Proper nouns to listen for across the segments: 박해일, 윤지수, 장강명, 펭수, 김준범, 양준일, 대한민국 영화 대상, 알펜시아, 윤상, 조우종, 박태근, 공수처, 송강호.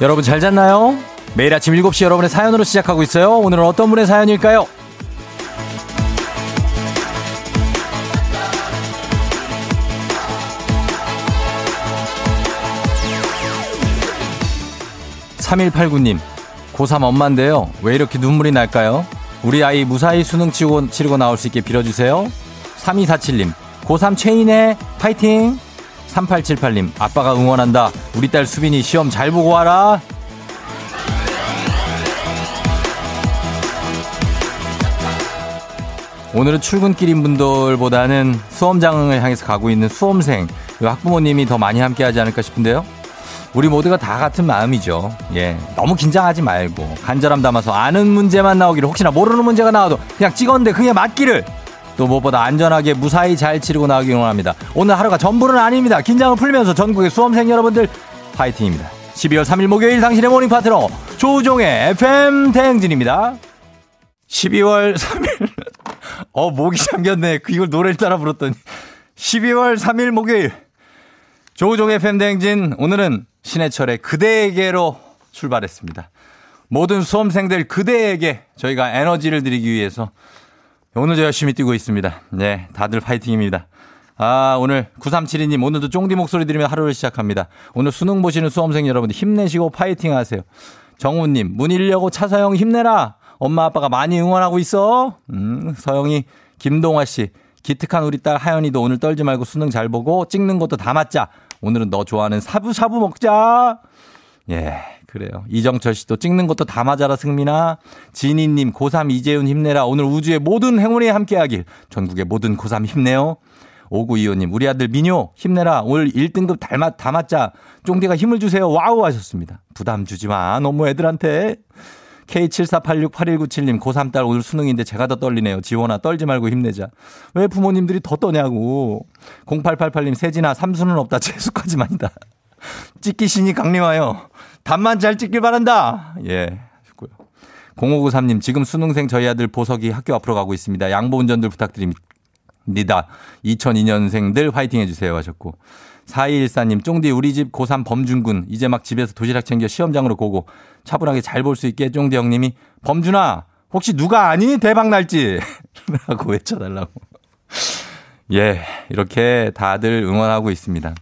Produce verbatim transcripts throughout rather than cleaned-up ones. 여러분 잘 잤나요? 매일 아침 일곱 시 여러분의 사연으로 시작하고 있어요. 오늘은 어떤 분의 사연일까요? 삼일팔구 님, 고삼 엄마인데요. 왜 이렇게 눈물이 날까요? 우리 아이 무사히 수능 치고, 치르고 나올 수 있게 빌어주세요. 삼이사칠 님, 고삼 최인혜 파이팅. 삼팔칠팔 님, 아빠가 응원한다. 우리 딸 수빈이 시험 잘 보고 와라. 오늘은 출근길인 분들보다는 수험장을 향해서 가고 있는 수험생, 학부모님이 더 많이 함께하지 않을까 싶은데요. 우리 모두가 다 같은 마음이죠. 예, 너무 긴장하지 말고 간절함 담아서 아는 문제만 나오기를, 혹시나 모르는 문제가 나와도 그냥 찍었는데 그게 맞기를, 또 무엇보다 안전하게 무사히 잘 치르고 나오길 응원합니다. 오늘 하루가 전부는 아닙니다. 긴장을 풀면서 전국의 수험생 여러분들 파이팅입니다. 십이월 삼일 목요일 당신의 모닝 파트너 조우종의 에프엠 대행진입니다. 십이월 삼일 어 목이 잠겼네. 이걸 노래를 따라 불렀더니. 십이월 삼일 목요일 조우종의 에프엠 대행진, 오늘은 신해철의 그대에게로 출발했습니다. 모든 수험생들 그대에게 저희가 에너지를 드리기 위해서 오늘도 열심히 뛰고 있습니다. 네, 다들 파이팅입니다. 아, 오늘 구삼칠이 님, 오늘도 쫑디 목소리 들으며 하루를 시작합니다. 오늘 수능 보시는 수험생 여러분들 힘내시고 파이팅 하세요. 정우님, 문일려고 차서영 힘내라. 엄마 아빠가 많이 응원하고 있어. 음, 서영이, 김동화씨, 기특한 우리 딸 하연이도 오늘 떨지 말고 수능 잘 보고 찍는 것도 다 맞자. 오늘은 너 좋아하는 사부사부 먹자. 예, 그래요. 이정철 씨도 찍는 것도 다 맞아라 승민아. 진희님, 고삼 이재훈 힘내라. 오늘 우주의 모든 행운이 함께하길. 전국의 모든 고삼 힘내요. 오구이오 님, 우리 아들 민효 힘내라. 오늘 일 등급 닮아, 다 맞자. 쫑디가 힘을 주세요. 와우 하셨습니다. 부담 주지 마. 너무 애들한테. 케이 칠사팔육 팔일구칠 님, 고삼 딸 오늘 수능인데 제가 더 떨리네요. 지원아, 떨지 말고 힘내자. 왜 부모님들이 더 떠냐고. 공팔팔팔 님, 세진아, 삼수는 없다. 재수까지만이다. 찍기신이 강림하여 답만 잘 찍길 바란다. 예. 공오구삼 님, 지금 수능생 저희 아들 보석이 학교 앞으로 가고 있습니다. 양보운전들 부탁드립니다. 이천이 년생들 화이팅 해주세요 하셨고. 사이일사 님, 쫑디 우리 집 고삼 범준군 이제 막 집에서 도시락 챙겨 시험장으로 고고 차분하게 잘 볼 수 있게 쫑디 형님이 범준아 혹시 누가 아니 대박 날지 라고 외쳐달라고. 예, 이렇게 다들 응원하고 있습니다.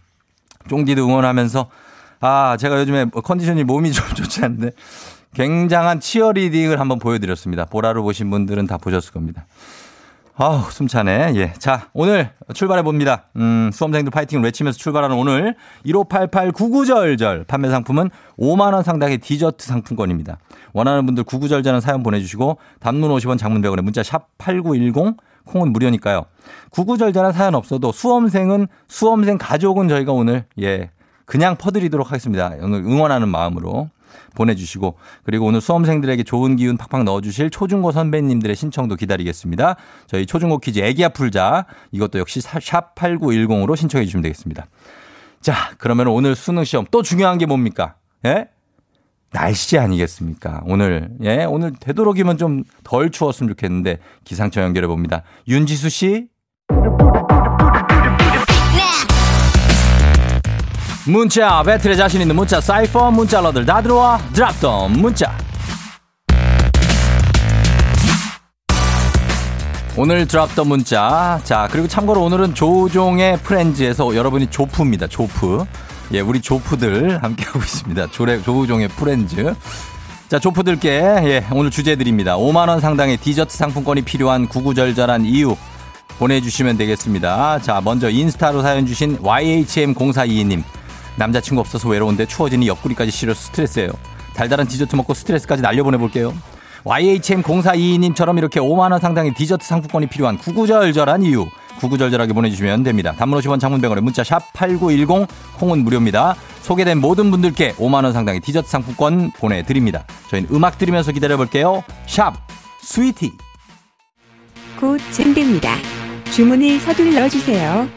쫑디도 응원하면서, 아, 제가 요즘에 컨디션이 몸이 좀 좋지 않은데 굉장한 치어리딩을 한번 보여드렸습니다. 보라로 보신 분들은 다 보셨을 겁니다. 아우, 숨차네. 예. 자, 오늘 출발해봅니다. 음, 수험생들 파이팅을 외치면서 출발하는 오늘, 일오팔팔 구구절절 판매 상품은 오만 원 상당의 디저트 상품권입니다. 원하는 분들 구구절절한 사연 보내주시고, 단문 오십 원, 장문 백 원에 문자 샵 팔구일공, 콩은 무료니까요. 구구절절한 사연 없어도 수험생은, 수험생 가족은 저희가 오늘, 예, 그냥 퍼드리도록 하겠습니다. 오늘 응원하는 마음으로 보내주시고, 그리고 오늘 수험생들에게 좋은 기운 팍팍 넣어주실 초중고 선배님들의 신청도 기다리겠습니다. 저희 초중고 퀴즈 애기야 풀자, 이것도 역시 샵 팔구일공으로 신청해 주시면 되겠습니다. 자, 그러면 오늘 수능 시험 또 중요한 게 뭡니까? 예? 날씨 아니겠습니까? 오늘, 예, 오늘 되도록이면 좀 덜 추웠으면 좋겠는데, 기상청 연결해 봅니다. 윤지수 씨. 문자 배틀에 자신 있는 문자 사이퍼 문자러들 다 들어와. 드랍덤 문자. 오늘 드랍덤 문자. 자, 그리고 참고로 오늘은 조종의 프렌즈에서 여러분이 조프입니다. 조프. 예, 우리 조프들 함께하고 있습니다. 조래, 조우종의 프렌즈. 자, 조프들께, 예, 오늘 주제 드립니다. 오만 원 상당의 디저트 상품권이 필요한 구구절절한 이유 보내주시면 되겠습니다. 자, 먼저 인스타로 사연 주신 와이에이치엠공사이이 님. 남자친구 없어서 외로운데 추워지니 옆구리까지 시려서 스트레스예요. 달달한 디저트 먹고 스트레스까지 날려보내볼게요. 와이에이치엠공사이이 님처럼 이렇게 오만 원 상당의 디저트 상품권이 필요한 구구절절한 이유 구구절절하게 보내주시면 됩니다. 단문 오십 원, 장문 백 원에 문자 샵 팔구일공, 콩은 무료입니다. 소개된 모든 분들께 오만 원 상당의 디저트 상품권 보내드립니다. 저희는 음악 들으면서 기다려볼게요. 샵 스위티. 곧 젠데입니다. 주문을 서둘러 주세요.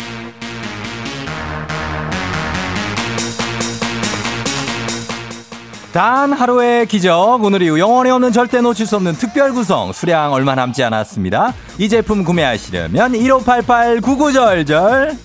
단 하루의 기적, 오늘 이후 영원히 없는 절대 놓칠 수 없는 특별 구성, 수량 얼마 남지 않았습니다. 이 제품 구매하시려면 일오팔팔 구구절절.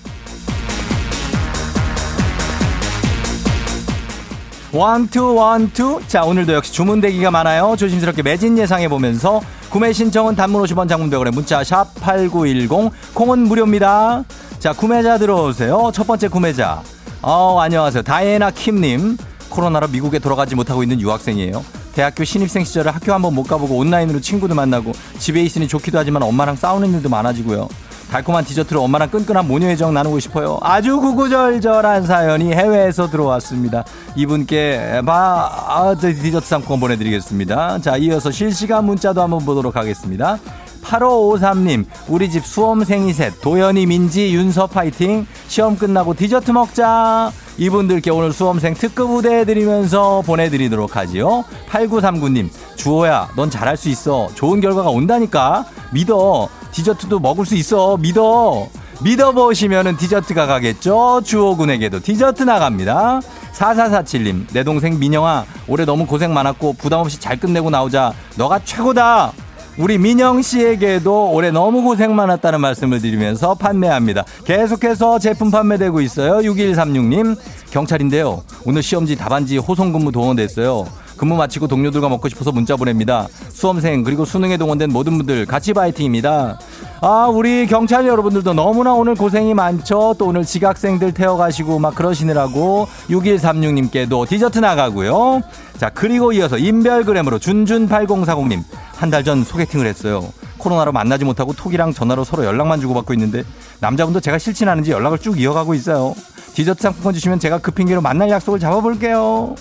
원투 원투. 자, 오늘도 역시 주문 대기가 많아요. 조심스럽게 매진 예상해 보면서 구매 신청은 단문 오십 원, 장문 백 원에 문자 샵 팔구일공, 콩은 무료입니다. 자, 구매자 들어오세요. 첫 번째 구매자. 어, 안녕하세요. 다이애나 킴님. 코로나로 미국에 돌아가지 못하고 있는 유학생이에요. 대학교 신입생 시절에 학교 한번 못 가보고 온라인으로 친구도 만나고 집에 있으니 좋기도 하지만 엄마랑 싸우는 일도 많아지고요. 달콤한 디저트로 엄마랑 끈끈한 모녀의 정 나누고 싶어요. 아주 구구절절한 사연이 해외에서 들어왔습니다. 이분께 바 디저트 상품권 보내드리겠습니다. 자, 이어서 실시간 문자도 한번 보도록 하겠습니다. 팔오오삼님, 우리 집 수험생이 셋, 도연이, 민지, 윤서 파이팅. 시험 끝나고 디저트 먹자. 이분들께 오늘 수험생 특급 우대해드리면서 보내드리도록 하지요. 팔구삼구님, 주호야, 넌 잘할 수 있어. 좋은 결과가 온다니까. 믿어. 디저트도 먹을 수 있어. 믿어. 믿어보시면은 디저트가 가겠죠. 주호군에게도 디저트 나갑니다. 사사사칠님, 내 동생 민영아, 올해 너무 고생 많았고 부담없이 잘 끝내고 나오자. 너가 최고다. 우리 민영씨에게도 올해 너무 고생 많았다는 말씀을 드리면서 판매합니다. 계속해서 제품 판매되고 있어요. 육일삼육님, 경찰인데요. 오늘 시험지 답안지 호송근무 동원됐어요. 근무 마치고 동료들과 먹고 싶어서 문자 보냅니다. 수험생 그리고 수능에 동원된 모든 분들 같이 파이팅입니다. 아, 우리 경찰 여러분들도 너무나 오늘 고생이 많죠. 또 오늘 지각생들 태워가시고 막 그러시느라고 육일삼육님께도 디저트 나가고요. 자, 그리고 이어서 인별그램으로 준준팔공사공님, 한 달 전 소개팅을 했어요. 코로나로 만나지 못하고 톡이랑 전화로 서로 연락만 주고받고 있는데 남자분도 제가 싫진 않은지 연락을 쭉 이어가고 있어요. 디저트 상품권 주시면 제가 그 핑계로 만날 약속을 잡아볼게요.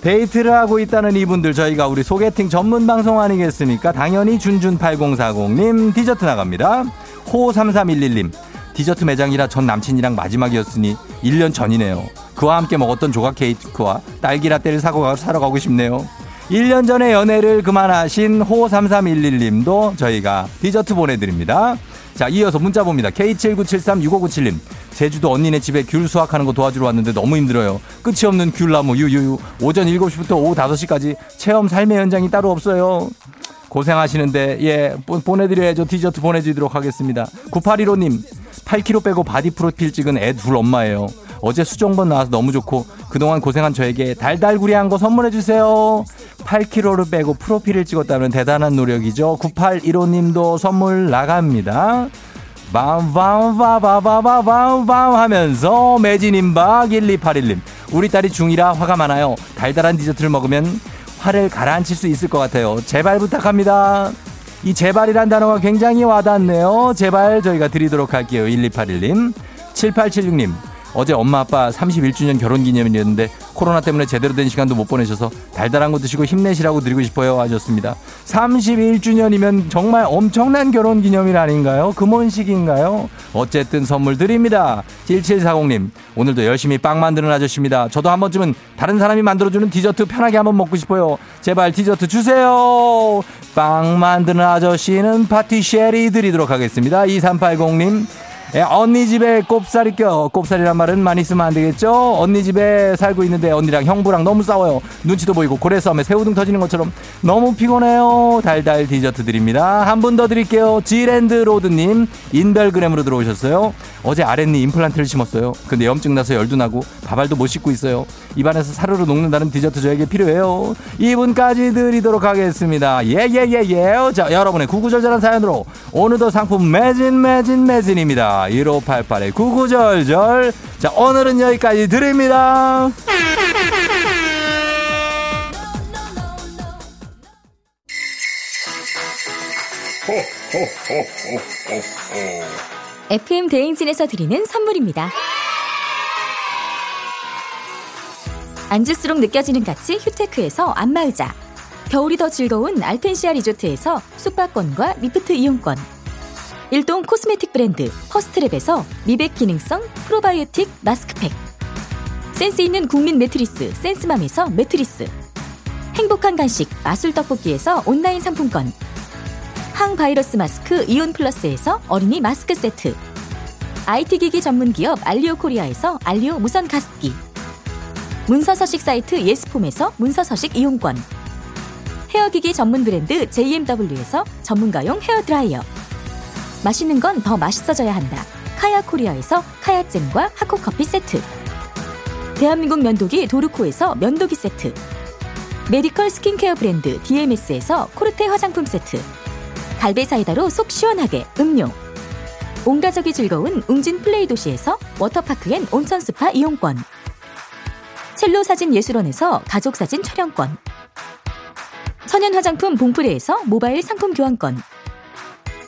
데이트를 하고 있다는 이분들, 저희가 우리 소개팅 전문 방송 아니겠습니까? 당연히 준준팔공사공님 디저트 나갑니다. 호삼삼일일님, 디저트 매장이라 전 남친이랑 마지막이었으니 일 년 전이네요. 그와 함께 먹었던 조각 케이크와 딸기 라떼를 사고 가, 사러 가고 싶네요. 일 년 전에 연애를 그만하신 호삼삼일일님도 저희가 디저트 보내드립니다. 자, 이어서 문자 봅니다. 케이 칠구칠삼 육오구칠님. 제주도 언니네 집에 귤 수확하는 거 도와주러 왔는데 너무 힘들어요. 끝이 없는 귤나무 유유유. 오전 일곱 시부터 오후 다섯 시까지 체험 삶의 현장이 따로 없어요. 고생하시는데 예 보내드려야죠. 디저트 보내드리도록 하겠습니다. 구팔일오님. 팔 킬로그램 빼고 바디 프로필 찍은 애 둘 엄마예요. 어제 수정본 나와서 너무 좋고 그동안 고생한 저에게 달달구리한 거 선물해주세요. 팔 킬로그램를 빼고 프로필을 찍었다면 대단한 노력이죠. 구팔일오님도 선물 나갑니다. 밤밤바바바바밤밤 하면서 매진인박 일이팔일님, 우리 딸이 중이라 화가 많아요. 달달한 디저트를 먹으면 화를 가라앉힐 수 있을 것 같아요. 제발 부탁합니다. 이 제발이란 단어가 굉장히 와닿네요. 제발 저희가 드리도록 할게요. 일이팔일님. 칠팔칠육님. 어제 엄마 아빠 삼십일 주년 결혼기념일이었는데 코로나 때문에 제대로 된 시간도 못 보내셔서 달달한 거 드시고 힘내시라고 드리고 싶어요 하셨습니다. 삼십일 주년이면 정말 엄청난 결혼기념일 아닌가요? 금혼식인가요? 어쨌든 선물 드립니다. 일칠사공님, 오늘도 열심히 빵 만드는 아저씨입니다. 저도 한 번쯤은 다른 사람이 만들어주는 디저트 편하게 한번 먹고 싶어요. 제발 디저트 주세요. 빵 만드는 아저씨는 파티쉐리 드리도록 하겠습니다. 이삼팔공님. 예, 언니 집에 꼽살이 껴. 꼽살이란 말은 많이 쓰면 안 되겠죠. 언니 집에 살고 있는데 언니랑 형부랑 너무 싸워요. 눈치도 보이고 고래 싸움에 새우등 터지는 것처럼 너무 피곤해요. 달달 디저트 드립니다. 한 분 더 드릴게요. 지랜드로드님, 인별그램으로 들어오셨어요. 어제 아랫니 임플란트를 심었어요. 근데 염증 나서 열도 나고 밥알도 못 씻고 있어요. 입안에서 사르르 녹는다는 디저트 저에게 필요해요. 이분까지 드리도록 하겠습니다. 예예예예. 자, 여러분의 구구절절한 사연으로 오늘도 상품 매진 매진 매진입니다. 일오팔팔에 구구절절. 자, 오늘은 여기까지 드립니다. 에프엠 대행진에서 드리는 선물입니다. 앉을수록 느껴지는 가치 휴테크에서 안마의자, 겨울이 더 즐거운 알펜시아 리조트에서 숙박권과 리프트 이용권, 일동 코스메틱 브랜드 퍼스트랩에서 미백 기능성 프로바이오틱 마스크팩, 센스 있는 국민 매트리스 센스맘에서 매트리스, 행복한 간식 마술 떡볶이에서 온라인 상품권, 항바이러스 마스크 이온 플러스에서 어린이 마스크 세트, 아이티 기기 전문 기업 알리오 코리아에서 알리오 무선 가습기, 문서 서식 사이트 예스폼에서 문서 서식 이용권, 헤어 기기 전문 브랜드 제이엠더블유에서 전문가용 헤어 드라이어, 맛있는 건 더 맛있어져야 한다. 카야 코리아에서 카야잼과 하코커피 세트, 대한민국 면도기 도르코에서 면도기 세트, 메디컬 스킨케어 브랜드 디엠에스에서 코르테 화장품 세트, 갈베 사이다로 속 시원하게 음료, 온가족이 즐거운 웅진 플레이 도시에서 워터파크 앤 온천 스파 이용권, 첼로 사진 예술원에서 가족 사진 촬영권, 천연 화장품 봉프레에서 모바일 상품 교환권,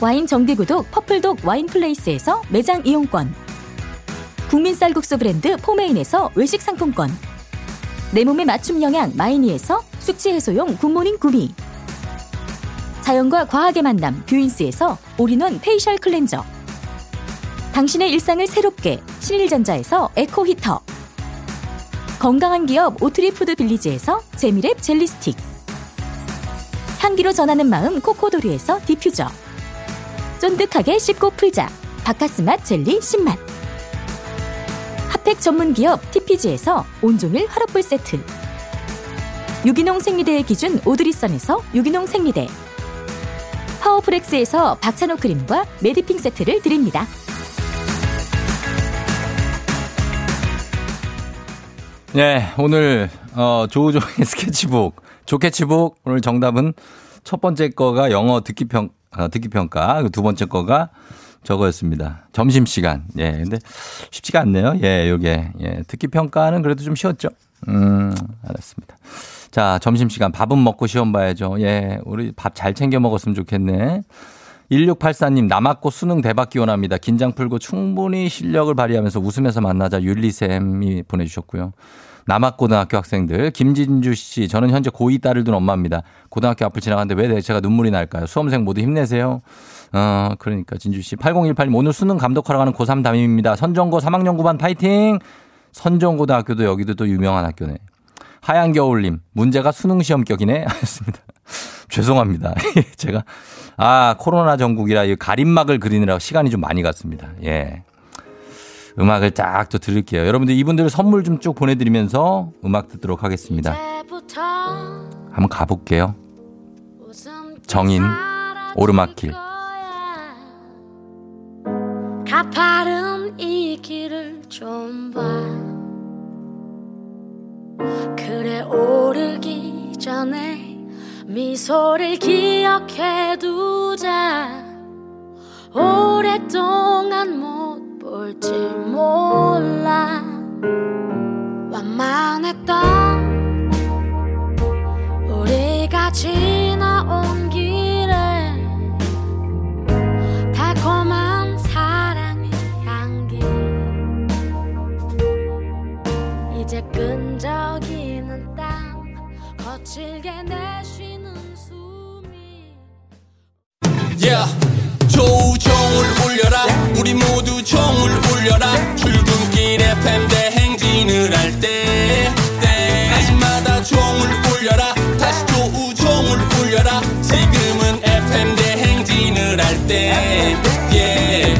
와인 정기구독 퍼플독 와인플레이스에서 매장 이용권, 국민 쌀국수 브랜드 포메인에서 외식 상품권, 내 몸에 맞춤 영양 마이니에서 숙취 해소용 굿모닝 구미, 자연과 과학의 만남 뷰인스에서 올인원 페이셜 클렌저, 당신의 일상을 새롭게 신일전자에서 에코 히터, 건강한 기업 오트리푸드 빌리지에서 재미랩 젤리 스틱, 향기로 전하는 마음 코코도리에서 디퓨저, 쫀득하게 씹고 풀자 바카스 맛 젤리 신맛, 핫팩 전문 기업 티피지에서 온종일 화롯불 세트, 유기농 생리대의 기준 오드리선에서 유기농 생리대, 파워프렉스에서 박찬호 크림과 메디핑 세트를 드립니다. 네, 오늘 어, 조우종의 스케치북, 조캐치북, 오늘 정답은 첫 번째 거가 영어 듣기 평, 어, 듣기 평가, 두 번째 거가 저거였습니다. 점심시간. 예, 근데 쉽지가 않네요. 예, 요게. 예, 듣기 평가는 그래도 좀 쉬웠죠? 음, 알았습니다. 자, 점심시간. 밥은 먹고 시험 봐야죠. 예, 우리 밥 잘 챙겨 먹었으면 좋겠네. 일육팔사 님, 남학고 수능 대박 기원합니다. 긴장 풀고 충분히 실력을 발휘하면서 웃으면서 만나자. 윤리쌤이 보내주셨고요. 남학고등학교 학생들, 김진주 씨, 저는 현재 고이 딸을 둔 엄마입니다. 고등학교 앞을 지나가는데 왜 대체가 눈물이 날까요? 수험생 모두 힘내세요. 어, 그러니까 진주 씨. 팔공일팔 님, 오늘 수능 감독하러 가는 고삼 담임입니다. 선전고 삼 학년 구반 파이팅! 선전고등학교도 여기도 또 유명한 학교네. 하얀겨울님, 문제가 수능 시험격이네? 하셨습니다. 죄송합니다. 제가, 아, 코로나 전국이라 이 가림막을 그리느라 시간이 좀 많이 갔습니다. 예. 음악을 쫙 또 들을게요. 여러분들 이분들 선물 좀 쭉 보내드리면서 음악 듣도록 하겠습니다. 한번 가볼게요. 정인, 오르막길. 가파른 이 길을 좀 봐. 그래 오르기 전에 미소를 기억해두자. 오랫동안 못 볼지 몰라. 완만했던 우리가 지나온 길에 달콤한 사랑의 향기 이제 끈적이는 땅 거칠게 내쉬. Yeah. 조우종을 울려라. 우리 모두 종을 울려라. 출근길 에프엠 대행진을 할 때 때마다 종을 울려라. 다시 조우종을 울려라. 지금은 에프엠 대행진을 할 때 yeah.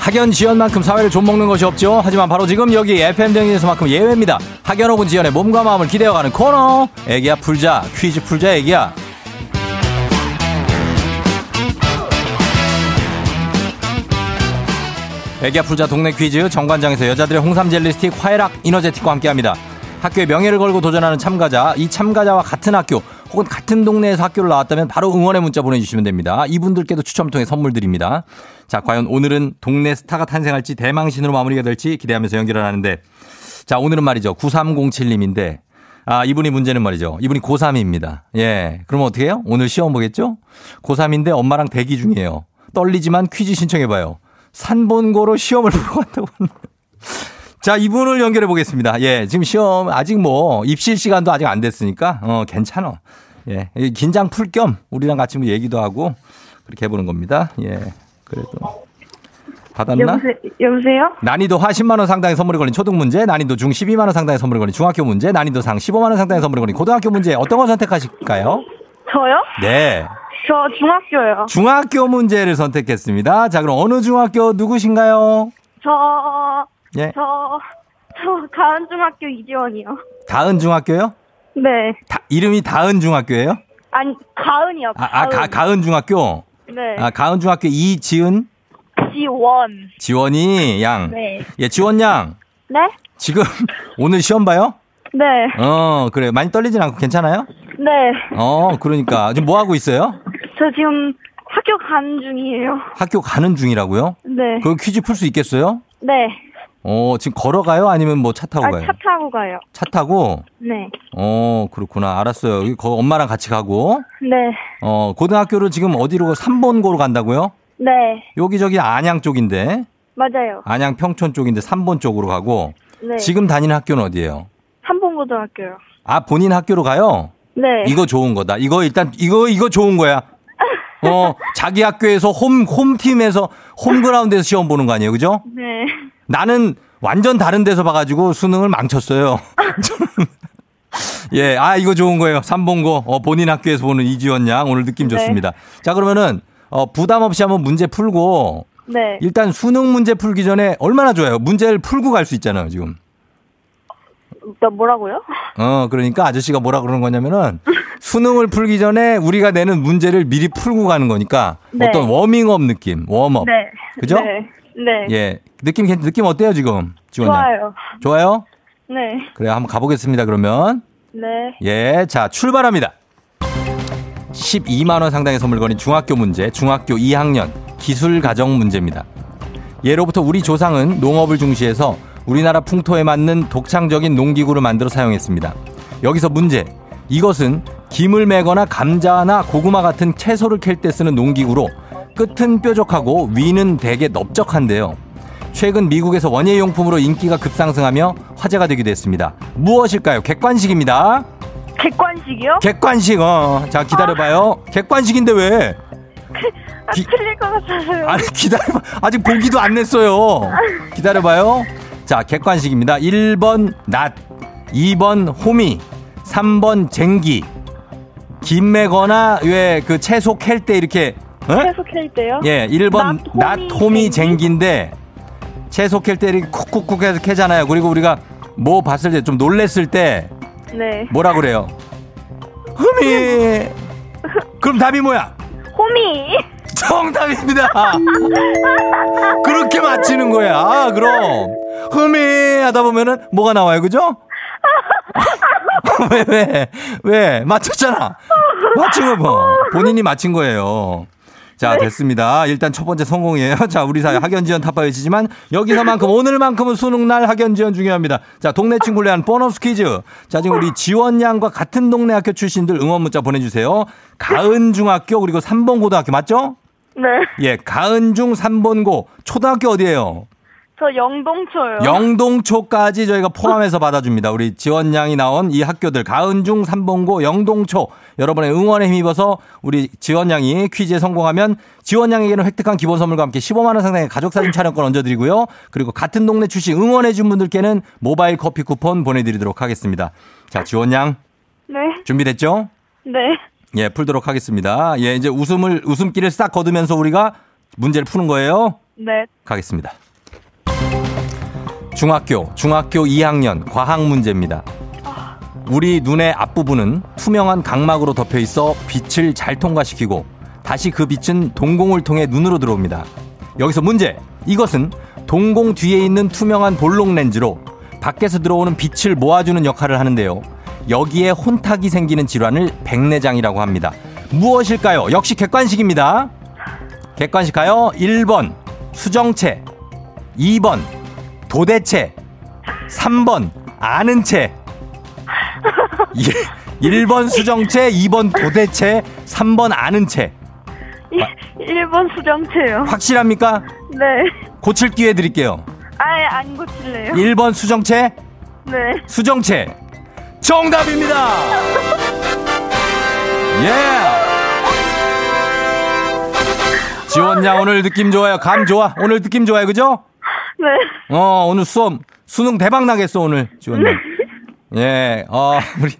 학연 지연만큼 사회를 좀먹는 것이 없죠. 하지만 바로 지금 여기 에프엠 대행진에서만큼 예외입니다. 학연 혹은 지연의 몸과 마음을 기대어가는 코너. 애기야 풀자. 퀴즈 풀자 애기야. 애기야 풀자 동네 퀴즈 정관장에서 여자들의 홍삼 젤리 스틱 화해락 이너제틱과 함께합니다. 학교에 명예를 걸고 도전하는 참가자. 이 참가자와 같은 학교 혹은 같은 동네에서 학교를 나왔다면 바로 응원의 문자 보내주시면 됩니다. 이분들께도 추첨 통해 선물 드립니다. 자, 과연 오늘은 동네 스타가 탄생할지 대망신으로 마무리가 될지 기대하면서 연결을 하는데, 자, 오늘은 말이죠. 구삼공칠님인데 아, 이분이 문제는 말이죠. 이분이 고삼입니다. 예. 그러면 어떻게 해요? 오늘 시험 보겠죠? 고삼인데 엄마랑 대기 중이에요. 떨리지만 퀴즈 신청해봐요. 산본고로 시험을 보러 간다고 합니다. 자, 이분을 연결해 보겠습니다. 예. 지금 시험, 아직 뭐, 입실 시간도 아직 안 됐으니까, 어, 괜찮아. 예. 긴장 풀 겸, 우리랑 같이 뭐 얘기도 하고, 그렇게 해보는 겁니다. 예. 그래도. 받았나? 여보세, 여보세요? 난이도 하 십만 원 상당의 선물이 걸린 초등문제, 난이도 중 십이만 원 상당의 선물이 걸린 중학교 문제, 난이도 상 십오만 원 상당의 선물이 걸린 고등학교 문제, 어떤 걸 선택하실까요? 저요? 네. 저 중학교요. 중학교 문제를 선택했습니다. 자, 그럼 어느 중학교 누구신가요? 저, 예. 저, 저, 가은중학교 이지원이요. 가은중학교요? 네. 다, 이름이 다은중학교예요? 아니, 가은이요. 가은. 아, 아 가, 가은중학교? 네. 아, 가은중학교 이지은? 지원. 지원이 양. 네. 예, 지원 양. 네? 지금 오늘 시험 봐요? 네. 어, 그래요. 많이 떨리진 않고 괜찮아요? 네. 어, 그러니까. 지금 뭐 하고 있어요? 저 지금 학교 가는 중이에요. 학교 가는 중이라고요? 네. 그럼 퀴즈 풀 수 있겠어요? 네. 어, 지금 걸어가요? 아니면 뭐 차 타고 아, 가요? 차 타고 가요. 차 타고? 네. 어, 그렇구나. 알았어요. 거, 엄마랑 같이 가고. 네. 어, 고등학교를 지금 어디로, 삼 번고로 간다고요? 네. 여기저기 안양 쪽인데. 맞아요. 안양 평촌 쪽인데 삼 번 쪽으로 가고. 네. 지금 다니는 학교는 어디예요? 삼 번 고등학교요. 아, 본인 학교로 가요? 네. 이거 좋은 거다. 이거 일단, 이거, 이거 좋은 거야. 어, 자기 학교에서 홈, 홈팀에서, 홈그라운드에서 시험 보는 거 아니에요? 그죠? 네. 나는 완전 다른 데서 봐가지고 수능을 망쳤어요. 예, 아, 이거 좋은 거예요. 삼 번고. 어, 본인 학교에서 보는 이지원 양. 오늘 느낌 네. 좋습니다. 자, 그러면은, 어, 부담 없이 한번 문제 풀고. 네. 일단 수능 문제 풀기 전에 얼마나 좋아요. 문제를 풀고 갈 수 있잖아요, 지금. 나 뭐라고요? 어, 그러니까 아저씨가 뭐라 그러는 거냐면은 수능을 풀기 전에 우리가 내는 문제를 미리 풀고 가는 거니까 네. 어떤 워밍업 느낌, 웜업. 네. 그죠? 네. 네. 예. 느낌, 느낌 어때요, 지금? 지원님? 좋아요. 좋아요? 네. 그래, 한번 가보겠습니다, 그러면. 네. 예. 자, 출발합니다. 십이만 원 상당의 선물 걸린 중학교 문제, 중학교 이 학년 기술 가정 문제입니다. 예로부터 우리 조상은 농업을 중시해서 우리나라 풍토에 맞는 독창적인 농기구를 만들어 사용했습니다. 여기서 문제. 이것은 김을 매거나 감자나 고구마 같은 채소를 캘 때 쓰는 농기구로 끝은 뾰족하고 위는 되게 넓적한데요. 최근 미국에서 원예용품으로 인기가 급상승하며 화제가 되기도 했습니다. 무엇일까요? 객관식입니다. 객관식이요? 객관식. 어. 자, 기다려봐요. 아. 객관식인데 왜? 아, 기... 틀릴 것 같아서요. 아니, 기다려봐. 아직 보기도 안 냈어요. 기다려봐요. 자, 객관식입니다. 일 번 낫, 이 번 호미, 삼 번 쟁기. 김 매거나 왜 그 채소 캘 때 이렇게 어? 채소 캘 때요? 예, 일 번 낫, 호미, 호미 쟁기인데 채소 캘 때 이렇게 쿡쿡쿡 해서 캐잖아요. 그리고 우리가 뭐 봤을 때 좀 놀랬을 때 네. 뭐라 그래요? 호미. 그럼 답이 뭐야? 호미. 정답입니다. 그렇게 맞히는 거야. 아, 그럼 흠이 하다 보면은 뭐가 나와요, 그죠? 왜, 왜, 왜 맞췄잖아. 맞춘 거 뭐. 본인이 맞힌 거예요. 자, 됐습니다. 일단 첫 번째 성공이에요. 자, 우리 사회 학연지원 타파 외치지만 여기서만큼 오늘만큼은 수능날 학연지원 중요합니다. 자, 동네 친구를 위한 보너스 퀴즈. 자, 지금 우리 지원 양과 같은 동네 학교 출신들 응원 문자 보내주세요. 가은중학교 그리고 삼 번 고등학교 맞죠? 네. 예, 가은중 삼 번고 초등학교 어디예요? 저 영동초요. 영동초까지 저희가 포함해서 받아줍니다. 우리 지원양이 나온 이 학교들 가은중 삼 번고 영동초 여러분의 응원에 힘입어서 우리 지원양이 퀴즈에 성공하면 지원양에게는 획득한 기본 선물과 함께 십오만 원 상당의 가족사진 촬영권 얹어드리고요. 그리고 같은 동네 출신 응원해준 분들께는 모바일 커피 쿠폰 보내드리도록 하겠습니다. 자, 지원양. 네. 준비됐죠? 네. 예, 풀도록 하겠습니다. 예, 이제 웃음을, 웃음기를 싹 거두면서 우리가 문제를 푸는 거예요. 네. 가겠습니다. 중학교, 중학교 이 학년 과학 문제입니다. 우리 눈의 앞부분은 투명한 각막으로 덮여 있어 빛을 잘 통과시키고 다시 그 빛은 동공을 통해 눈으로 들어옵니다. 여기서 문제. 이것은 동공 뒤에 있는 투명한 볼록 렌즈로 밖에서 들어오는 빛을 모아주는 역할을 하는데요. 여기에 혼탁이 생기는 질환을 백내장이라고 합니다. 무엇일까요? 역시 객관식입니다. 객관식 가요. 일 번 수정체, 이 번 도대체, 삼 번 아는 채. 일 번 수정체, 이 번 도대체, 삼 번 아는 채. 일 번 수정체요. 확실합니까? 네. 고칠 기회 드릴게요. 아예 안 고칠래요. 일 번 수정체? 네. 수정체 정답입니다. 예. yeah. 지원양 오늘 느낌 좋아요. 감 좋아. 오늘 느낌 좋아요. 그죠? 네. 어, 오늘 수험 수능 대박 나겠어 오늘 지원양. 네. 예. 어, 우리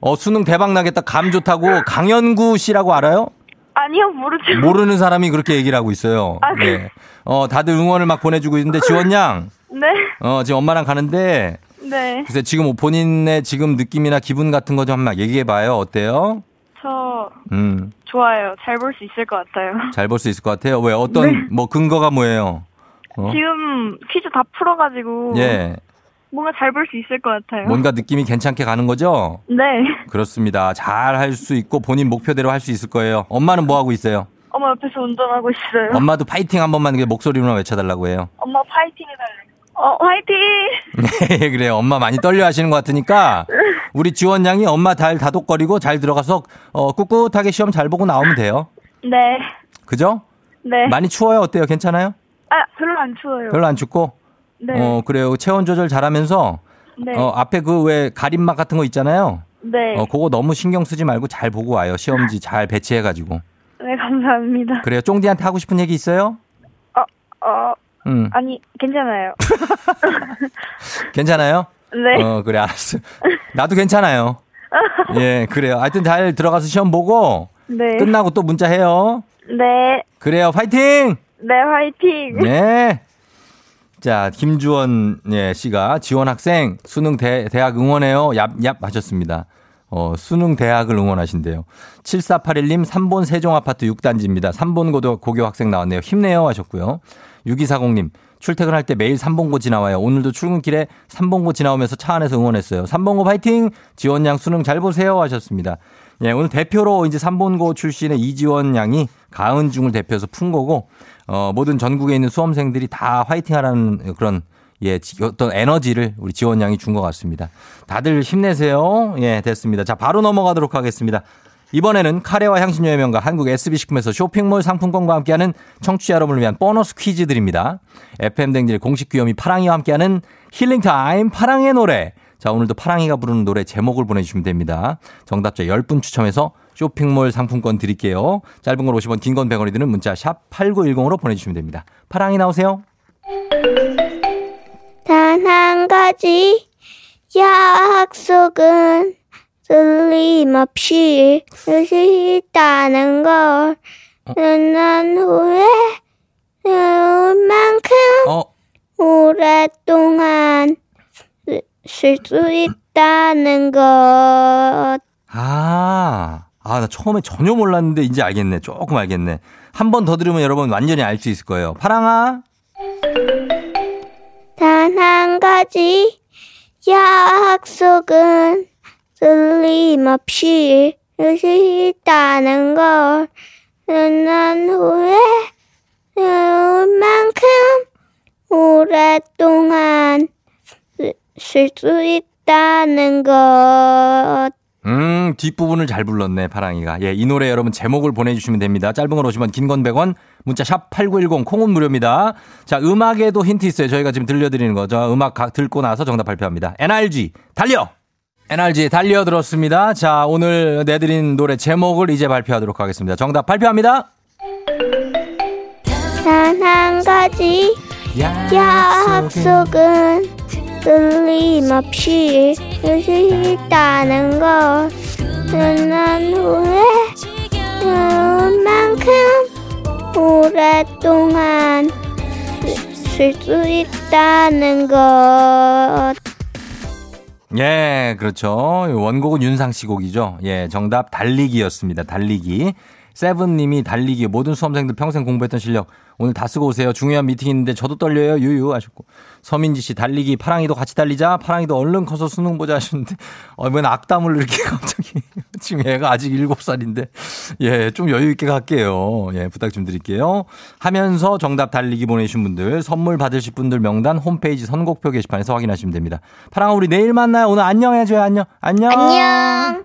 어 수능 대박 나겠다. 감 좋다고 강현구 씨라고 알아요? 아니요, 모르죠. 모르는 사람이 그렇게 얘기를 하고 있어요. 아, 네. 네. 어, 다들 응원을 막 보내주고 있는데, 지원양. 네. 어, 지금 엄마랑 가는데. 네. 글쎄, 지금 본인의 지금 느낌이나 기분 같은 거 좀 막 얘기해봐요. 어때요? 저, 음. 좋아요. 잘 볼 수 있을 것 같아요. 잘 볼 수 있을 것 같아요? 왜? 어떤, 네. 뭐, 근거가 뭐예요? 어? 지금 퀴즈 다 풀어가지고. 예. 뭔가 잘 볼 수 있을 것 같아요. 뭔가 느낌이 괜찮게 가는 거죠? 네. 그렇습니다. 잘 할 수 있고 본인 목표대로 할 수 있을 거예요. 엄마는 뭐 하고 있어요? 엄마 옆에서 운전하고 있어요. 엄마도 파이팅 한 번만 목소리로만 외쳐달라고 해요. 엄마 파이팅 해달래. 어, 파이팅! 네, 그래요. 엄마 많이 떨려 하시는 것 같으니까 우리 지원 양이 엄마 잘 다독거리고 잘 들어가서 어, 꿋꿋하게 시험 잘 보고 나오면 돼요. 네. 그죠? 네. 많이 추워요? 어때요? 괜찮아요? 아, 별로 안 추워요. 별로 안 춥고? 네. 어, 그래요. 체온 조절 잘하면서 네. 어, 앞에 그 왜 가림막 같은 거 있잖아요. 네. 어, 그거 너무 신경 쓰지 말고 잘 보고 와요. 시험지 잘 배치해가지고. 네, 감사합니다. 그래요. 쫑디한테 하고 싶은 얘기 있어요? 어, 어, 음. 아니, 괜찮아요. 괜찮아요? 네. 어, 그래, 알았어. 나도 괜찮아요. 예, 그래요. 하여튼 잘 들어가서 시험 보고 네. 끝나고 또 문자해요. 네. 그래요. 파이팅! 네, 파이팅! 네. 자, 김주원 예, 씨가 지원 학생 수능 대, 대학 응원해요. 얍얍 하셨습니다. 어, 수능 대학을 응원하신대요. 칠사팔일 님 삼 번 세종아파트 육 단지입니다. 삼 번 고교, 고교 학생 나왔네요. 힘내요 하셨고요. 육이사공 님 출퇴근할 때 매일 삼 번고 지나와요. 오늘도 출근길에 삼 번고 지나오면서 차 안에서 응원했어요. 삼 번고 파이팅! 지원 양 수능 잘 보세요 하셨습니다. 예, 오늘 대표로 이제 삼 번고 출신의 이지원 양이 가은중을 대표해서 푼 거고, 어, 모든 전국에 있는 수험생들이 다 화이팅 하라는 그런, 예, 어떤 에너지를 우리 지원 양이 준 것 같습니다. 다들 힘내세요. 예, 됐습니다. 자, 바로 넘어가도록 하겠습니다. 이번에는 카레와 향신료의 명가 한국 에스비식품에서 쇼핑몰 상품권과 함께하는 청취자 여러분을 위한 보너스 퀴즈 드립니다. 에프엠 댕진의 공식 귀요미 파랑이와 함께하는 힐링타임 파랑의 노래. 자, 오늘도 파랑이가 부르는 노래 제목을 보내주시면 됩니다. 정답자 십 분 추첨해서 쇼핑몰 상품권 드릴게요. 짧은 걸 오십 원, 긴 건 백 원이 드는 문자 샵 팔구일공으로 보내주시면 됩니다. 파랑이 나오세요. 단 한 가지 약속은 틀림없이 있다는 걸 난 후에 배울 만큼 어. 오랫동안 쓸 수 있다는 것. 아, 아, 나 처음에 전혀 몰랐는데 이제 알겠네. 조금 알겠네. 한 번 더 들으면 여러분 완전히 알 수 있을 거예요. 파랑아. 단 한 가지 약속은 틀림없이 있다는 걸 난 후에 배울 만큼 오랫동안 쓸 수 있다는 것. 음, 뒷부분을 잘 불렀네, 파랑이가. 예, 이 노래 여러분 제목을 보내주시면 됩니다. 짧은 건 오십 원, 긴 건 백 원, 문자 샵 팔구일공, 콩은 무료입니다. 자, 음악에도 힌트 있어요. 저희가 지금 들려드리는 거죠. 음악 가, 듣고 나서 정답 발표합니다. 엔알지, 달려! 엔알지, 달려 들었습니다. 자, 오늘 내드린 노래 제목을 이제 발표하도록 하겠습니다. 정답 발표합니다. 단 한 가지 약속은 틀림없이 있다는 것 지난 후에 그만큼 오랫동안 쓸 수 있다는 것. 예, 그렇죠. 원곡은 윤상 씨 곡이죠. 예, 정답 달리기였습니다. 달리기. 세븐님이 달리기 모든 수험생들 평생 공부했던 실력 오늘 다 쓰고 오세요. 중요한 미팅 있는데 저도 떨려요. 유유 하셨고 서민지 씨 달리기 파랑이도 같이 달리자. 파랑이도 얼른 커서 수능 보자 하셨는데 어, 이번엔 악담을 이렇게 갑자기 지금 애가 아직 일곱 살인데 예, 좀 여유 있게 갈게요. 예, 부탁 좀 드릴게요. 하면서 정답 달리기 보내주신 분들 선물 받으실 분들 명단 홈페이지 선곡표 게시판에서 확인하시면 됩니다. 파랑아 우리 내일 만나요. 오늘 안녕 해줘요. 안녕. 안녕. 안녕.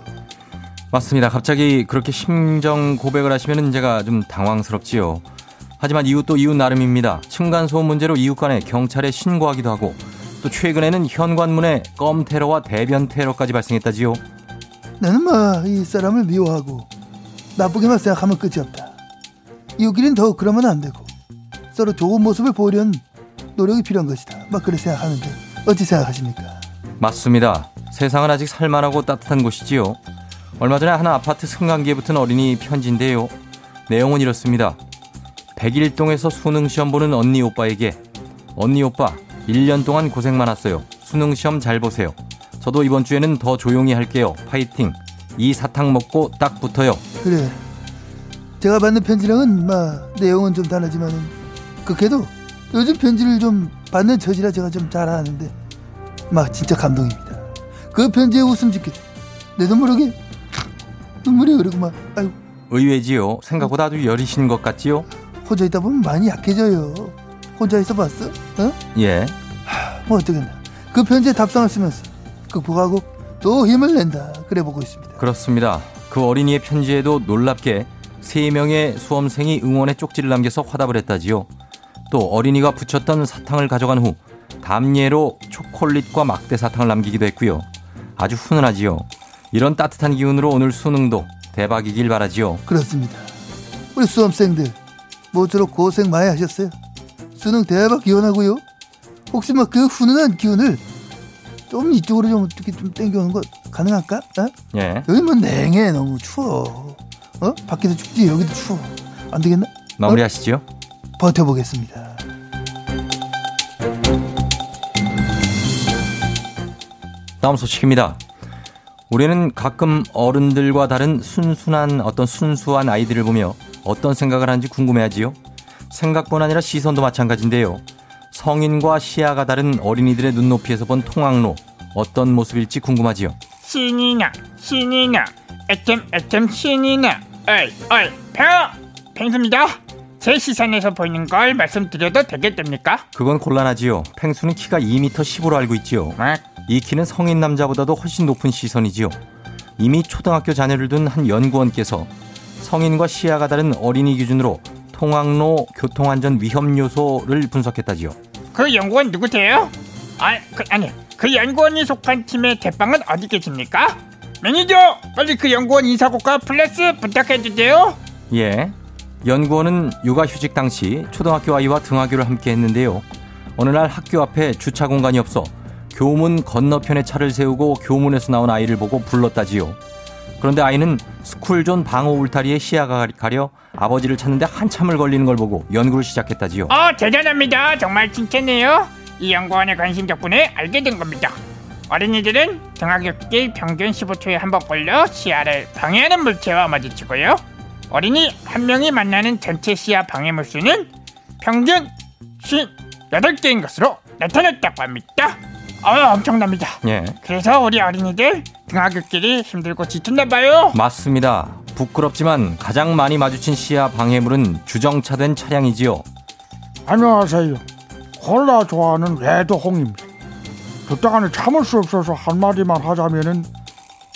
맞습니다. 갑자기 그렇게 심정 고백을 하시면은 제가 좀 당황스럽지요. 하지만 이웃도 이웃 나름입니다. 층간소음 문제로 이웃 간에 경찰에 신고하기도 하고 또 최근에는 현관문에 껌 테러와 대변 테러까지 발생했다지요. 나는 막 이 사람을 미워하고 나쁘게만 생각하면 끝이 없다. 이웃끼리는 더 그러면 안 되고 서로 좋은 모습을 보이려는 노력이 필요한 것이다. 막 그렇게 생각하는데 어찌 생각하십니까? 맞습니다. 세상은 아직 살만하고 따뜻한 곳이지요. 얼마 전에 한 아파트 승강기에 붙은 어린이 편지인데요. 내용은 이렇습니다. 백일동에서 수능시험 보는 언니 오빠에게 언니 오빠 일 년 동안 고생 많았어요. 수능시험 잘 보세요. 저도 이번 주에는 더 조용히 할게요. 파이팅. 이 사탕 먹고 딱 붙어요. 그래. 제가 받는 편지랑은 막 내용은 좀 다르지만 그렇게도 요즘 편지를 좀 받는 처지라 제가 좀 잘 아는데 막 진짜 감동입니다. 그 편지에 웃음 짓게 내 눈 모르게 눈물이 흐르고 막 아이고. 의외지요. 생각보다 아주 여리신 것 같지요. 혼자 있다 보면 많이 약해져요. 혼자 있어 봤어? 어? 예. 하, 뭐 어쩌겠나. 그 편지에 답상을 쓰면서 극복하고 또 힘을 낸다. 그래 보고 있습니다. 그렇습니다. 그 어린이의 편지에도 놀랍게 세 명의 수험생이 응원의 쪽지를 남겨서 화답을 했다지요. 또 어린이가 붙였던 사탕을 가져간 후 담례로 초콜릿과 막대 사탕을 남기기도 했고요. 아주 훈훈하지요. 이런 따뜻한 기운으로 오늘 수능도 대박이길 바라지요. 그렇습니다. 우리 수험생들 모쪼록 고생 많이 하셨어요. 수능 대박 기원하고요. 혹시 막 그 훈훈한 기운을 좀 이쪽으로 좀 어떻게 좀 땡겨오는 거 가능할까? 어? 예. 여기 뭐 냉해 너무 추워. 어? 밖에도 춥지 여기도 추워. 안 되겠나? 마무리하시죠. 어? 버텨보겠습니다. 다음 소식입니다. 우리는 가끔 어른들과 다른 순순한 어떤 순수한 아이들을 보며 어떤 생각을 하는지 궁금해하지요. 생각뿐 아니라 시선도 마찬가지인데요. 성인과 시야가 다른 어린이들의 눈높이에서 본 통학로 어떤 모습일지 궁금하지요. 신이나 신이나 애템 애템 신이나 어이 어이 팽 팽수입니다. 제 시선에서 보이는 걸 말씀드려도 되겠답니까? 그건 곤란하지요. 팽수는 키가 이 미터 십으로 알고 있지요. 막. 이 키는 성인 남자보다도 훨씬 높은 시선이지요. 이미 초등학교 자녀를 둔 한 연구원께서 성인과 시야가 다른 어린이 기준으로 통학로 교통안전 위험 요소를 분석했다지요. 그 연구원 누구세요? 아, 그, 아니 그 연구원이 속한 팀의 대빵은 어디 계십니까? 매니저 빨리 그 연구원 인사고과 플러스 부탁해주세요. 예, 연구원은 육아휴직 당시 초등학교 아이와 등하교를 함께 했는데요. 어느 날 학교 앞에 주차 공간이 없어 교문 건너편에 차를 세우고 교문에서 나온 아이를 보고 불렀다지요. 그런데 아이는 스쿨존 방어 울타리에 시야가 가려 아버지를 찾는데 한참을 걸리는 걸 보고 연구를 시작했다지요. 어, 대단합니다. 정말 칭찬해요. 이 연구원의 관심 덕분에 알게 된 겁니다. 어린이들은 등하굣길 평균 십오 초에 한 번 걸려 시야를 방해하는 물체와 마주치고요. 어린이 한 명이 만나는 전체 시야 방해물 수는 평균 오십팔 개인 것으로 나타났다고 합니다. 아, 엄청납니다. 예. 그래서 우리 어린이들 등하굣길이 힘들고 지쳤나봐요. 맞습니다. 부끄럽지만 가장 많이 마주친 시야 방해물은 주정차된 차량이지요. 안녕하세요. 콜라 좋아하는 레드홍입니다. 그때간에 참을 수 없어서 한마디만 하자면은,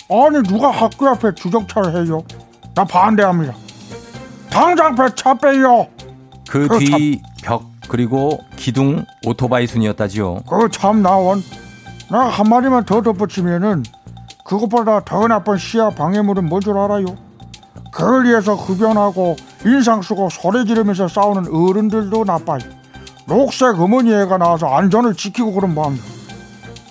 아니 누가 학교 앞에 주정차를 해요? 나 반대합니다. 당장 차 빼요. 그 뒤 벽 그리고 기둥 오토바이 순이었다지요. 그거 참 나원. 나 한마디만 더 덧붙이면은 그것보다 더 나쁜 시야 방해물은 뭔 줄 알아요? 그걸 위해서 흡연하고 인상 쓰고 소리 지르면서 싸우는 어른들도 나빠요. 녹색 어머니 애가 나와서 안전을 지키고 그런 마음이야.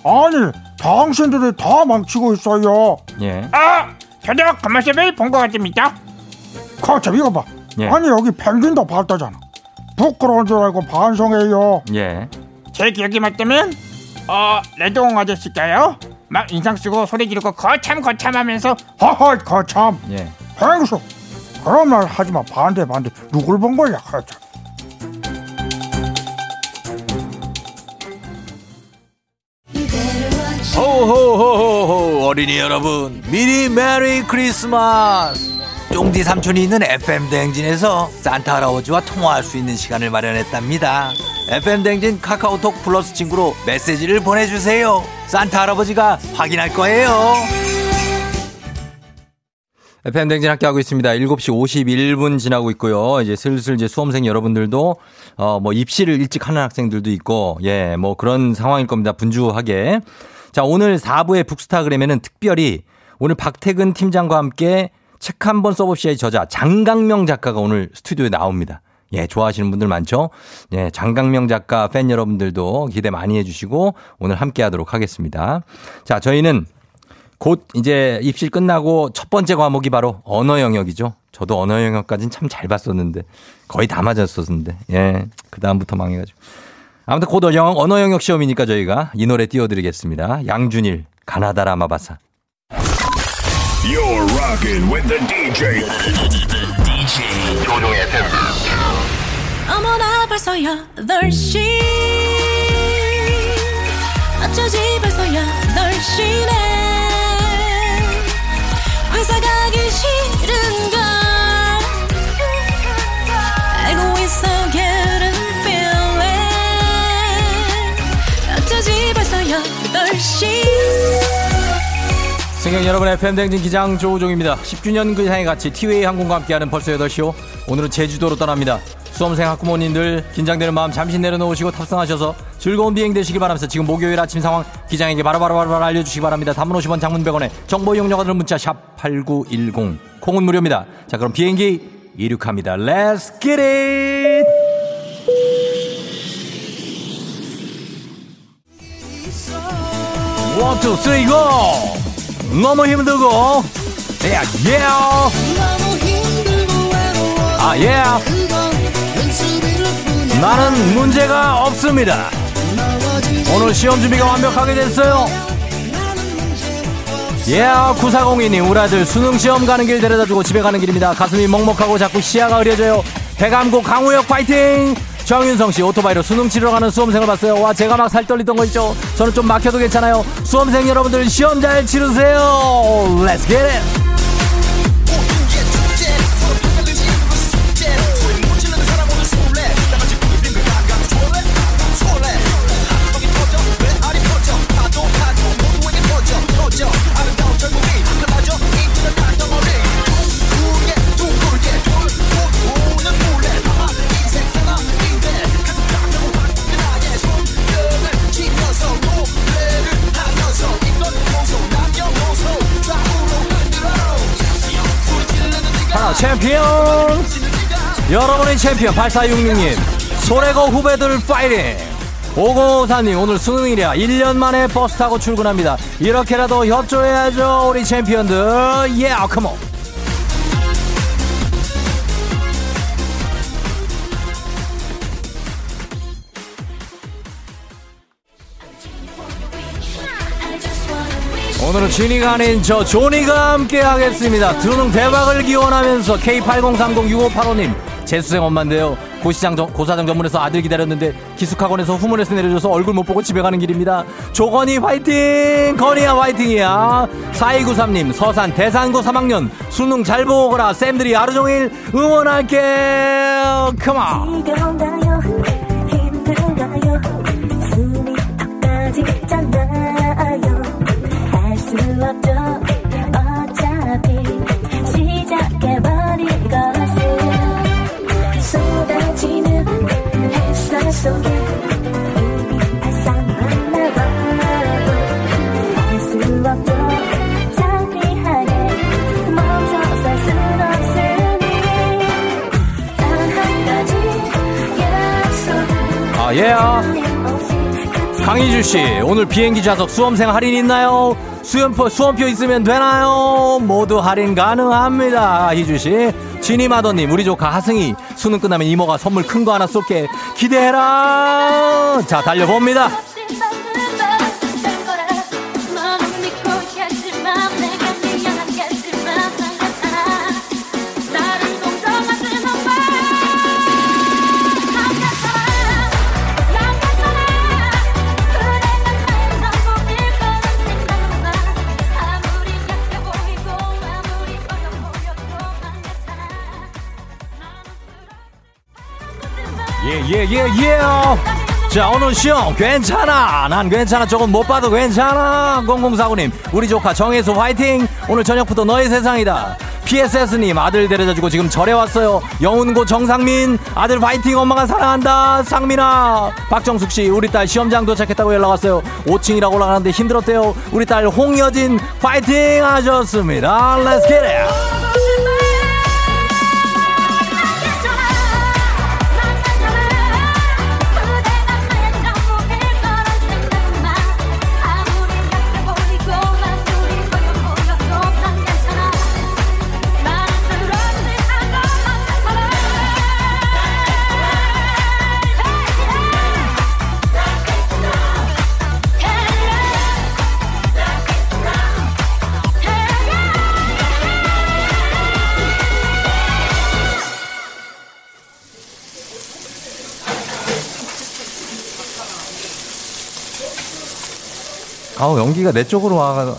아니 당신들이 다 망치고 있어요. 예. 아! 저도 가마솥을 본 것 같습니다. 거참 이거 봐. 예. 아니 여기 펭귄도 봤다잖아. 부끄러운 줄 알고 반성해요. 예. 제 기억이 맞다면 어 레드홍 아저씨가요 막 인상 쓰고 소리 지르고 거참 거참하면서 허허 거참. 예. 펭수 그런 말 하지마. 반대 반대. 누굴 본 거야 거참. 호호호호호 어린이 여러분 미리 메리 크리스마스. 쫑디 삼촌이 있는 에프엠 대행진에서 산타 할아버지와 통화할 수 있는 시간을 마련했답니다. 에프엠 대행진 카카오톡 플러스 친구로 메시지를 보내주세요. 산타 할아버지가 확인할 거예요. 에프엠 대행진 함께하고 있습니다. 일곱 시 오십일 분 지나고 있고요. 이제 슬슬 이제 수험생 여러분들도 어 뭐 입시를 일찍 하는 학생들도 있고 예 뭐 그런 상황일 겁니다. 분주하게. 자, 오늘 사 부의 북스타그램에는 특별히 오늘 박태근 팀장과 함께 책 한 번 써봅시다의 저자 장강명 작가가 오늘 스튜디오에 나옵니다. 예, 좋아하시는 분들 많죠? 예, 장강명 작가 팬 여러분들도 기대 많이 해주시고 오늘 함께 하도록 하겠습니다. 자, 저희는 곧 이제 입시 끝나고 첫 번째 과목이 바로 언어 영역이죠. 저도 언어 영역까지는 참 잘 봤었는데 거의 다 맞았었는데. 예, 그다음부터 망해가지고. 아무튼 곧 언어 영역 시험이니까 저희가 이 노래 띄워드리겠습니다. 양준일, 가나다 라마바사. You're rocking with the 디제이. 디제이 조종의 에프엠. 어머나 벌써 여덟 시. 어쩌지 벌써 여덟 시네. 회사 가기 싫은걸. 알고 있어 getting feeling. 어쩌지 벌써 여덟 시. 승객 여러분, 에프엠 대행진 기장 조우종입니다. 십 주년 그 향해 같이 티웨이 항공과 함께하는 벌써 여덟 시요. 오늘은 제주도로 떠납니다. 수험생 학부모님들 긴장되는 마음 잠시 내려놓으시고 탑승하셔서 즐거운 비행 되시기 바라면서 지금 목요일 아침 상황 기장에게 바로바로바로 바로 바로 알려주시기 바랍니다. 단문 오십 원, 장문 백 원에 정보 이용료가 드는 문자 샵 팔구일공. 콩은 무료입니다. 자, 그럼 비행기 이륙합니다. Let's get it! 원, 투, 쓰리, go! 너무 힘들고, 예, yeah, 예. Yeah. 아, 예. Yeah. 나는 문제가 없습니다. 오늘 시험 준비가 완벽하게 됐어요. 예, yeah, 구사공이 님, 우리 아들 수능 시험 가는 길 데려다주고 집에 가는 길입니다. 가슴이 먹먹하고 자꾸 시야가 흐려져요. 대감고 강우혁 파이팅! 정윤성씨 오토바이로 수능 치러 가는 수험생을 봤어요. 와 제가 막 살 떨리던 거 있죠. 저는 좀 막혀도 괜찮아요. 수험생 여러분들 시험 잘 치르세요. Let's get it. 챔피언 여러분의 챔피언 팔사육육 님 소래고 후배들 파이팅. 오공오사님 오늘 수능이랴 일 년 만에 버스 타고 출근합니다. 이렇게라도 협조해야죠 우리 챔피언들. Yeah, come on. 오늘은 진이가 아닌 저 조니가 함께 하겠습니다. 수능 대박을 기원하면서 케이 팔공삼공 육오팔오님 재수생 엄마인데요. 고시장 정, 고사장 전문에서 아들 기다렸는데 기숙학원에서 후문에서 내려줘서 얼굴 못 보고 집에 가는 길입니다. 조건이 화이팅! 건이야 화이팅이야! 사이구삼님 서산 대산고 삼 학년 수능 잘 보고 오거라. 쌤들이 하루종일 응원할게요. 컴온! 아, 예요. 강희주씨 오늘 비행기 좌석 수험생 할인 있나요? 수험표, 수험표 있으면 되나요? 모두 할인 가능합니다. 희주씨 지니마더님 우리 조카 하승이 수능 끝나면 이모가 선물 큰 거 하나 쏠게 기대해라. 자 달려봅니다. 예예예 yeah, yeah, yeah. 자 오늘 시험 괜찮아 난 괜찮아 조금 못 봐도 괜찮아. 공공사구님 우리 조카 정혜수 화이팅. 오늘 저녁부터 너의 세상이다. 피에스에스님 아들 데려다주고 지금 절에 왔어요. 영훈고 정상민 아들 화이팅. 엄마가 사랑한다. 상민아. 박정숙씨 우리 딸 시험장 도착했다고 연락 왔어요. 오 층이라고 올라가는데 힘들었대요. 우리 딸 홍여진 화이팅 하셨습니다. Let's get it. 아우 연기가 내 쪽으로 와가.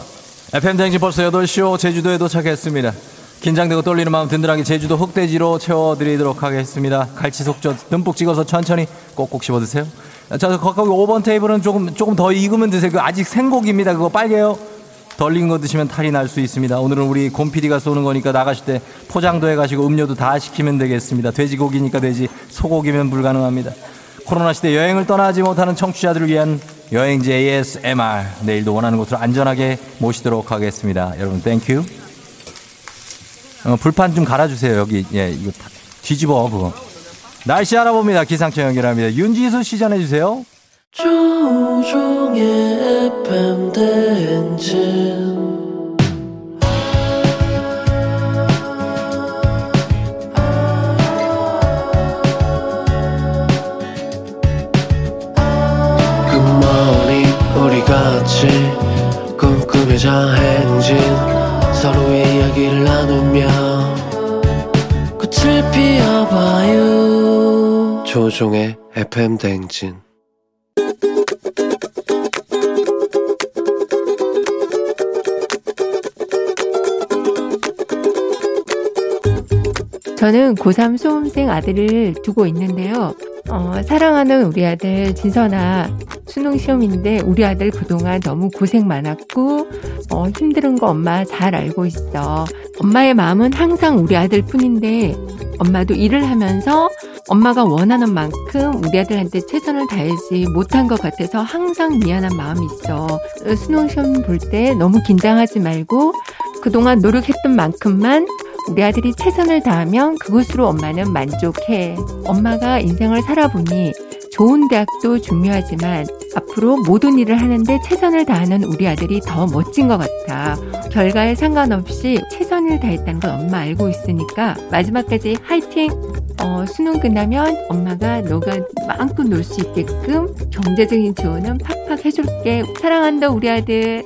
에프엠 대행진 벌써 여덟 시오 제주도에 도착했습니다. 긴장되고 떨리는 마음 든든하게 제주도 흑돼지로 채워드리도록 하겠습니다. 갈치 속젓 듬뿍 찍어서 천천히 꼭꼭 씹어드세요. 자, 거기 오 번 테이블은 조금 조금 더 익으면 드세요. 아직 생고기입니다. 그거 빨개요. 덜 익은 거 드시면 탈이 날 수 있습니다. 오늘은 우리 곰피디가 쏘는 거니까 나가실 때 포장도 해가시고 음료도 다 시키면 되겠습니다. 돼지고기니까 돼지, 소고기면 불가능합니다. 코로나 시대 여행을 떠나지 못하는 청취자들을 위한 여행지 에이에스엠알 내일도 원하는 곳으로 안전하게 모시도록 하겠습니다. 여러분 땡큐. 어, 불판 좀 갈아주세요. 여기 예 이거 뒤집어 그거. 날씨 알아봅니다. 기상청 연결합니다. 윤지수 씨 전해주세요. 조종의 에프엠 대행진 같이 꿈꾸며자 행진 서로의 이야기를 나누며 꽃을 피워봐요. 조종의 에프엠 대행진 저는 고삼 수험생 아들을 두고 있는데요. 어, 사랑하는 우리 아들 진선아 수능시험인데 우리 아들 그동안 너무 고생 많았고 어, 힘든 거 엄마 잘 알고 있어. 엄마의 마음은 항상 우리 아들 뿐인데 엄마도 일을 하면서 엄마가 원하는 만큼 우리 아들한테 최선을 다하지 못한 것 같아서 항상 미안한 마음이 있어. 수능시험 볼 때 너무 긴장하지 말고 그동안 노력했던 만큼만 우리 아들이 최선을 다하면 그것으로 엄마는 만족해. 엄마가 인생을 살아보니 좋은 대학도 중요하지만 앞으로 모든 일을 하는데 최선을 다하는 우리 아들이 더 멋진 것 같아. 결과에 상관없이 최선을 다했다는 건 엄마 알고 있으니까 마지막까지 화이팅! 어, 수능 끝나면 엄마가 너가 마음껏 놀 수 있게끔 경제적인 지원은 팍팍 해줄게. 사랑한다 우리 아들.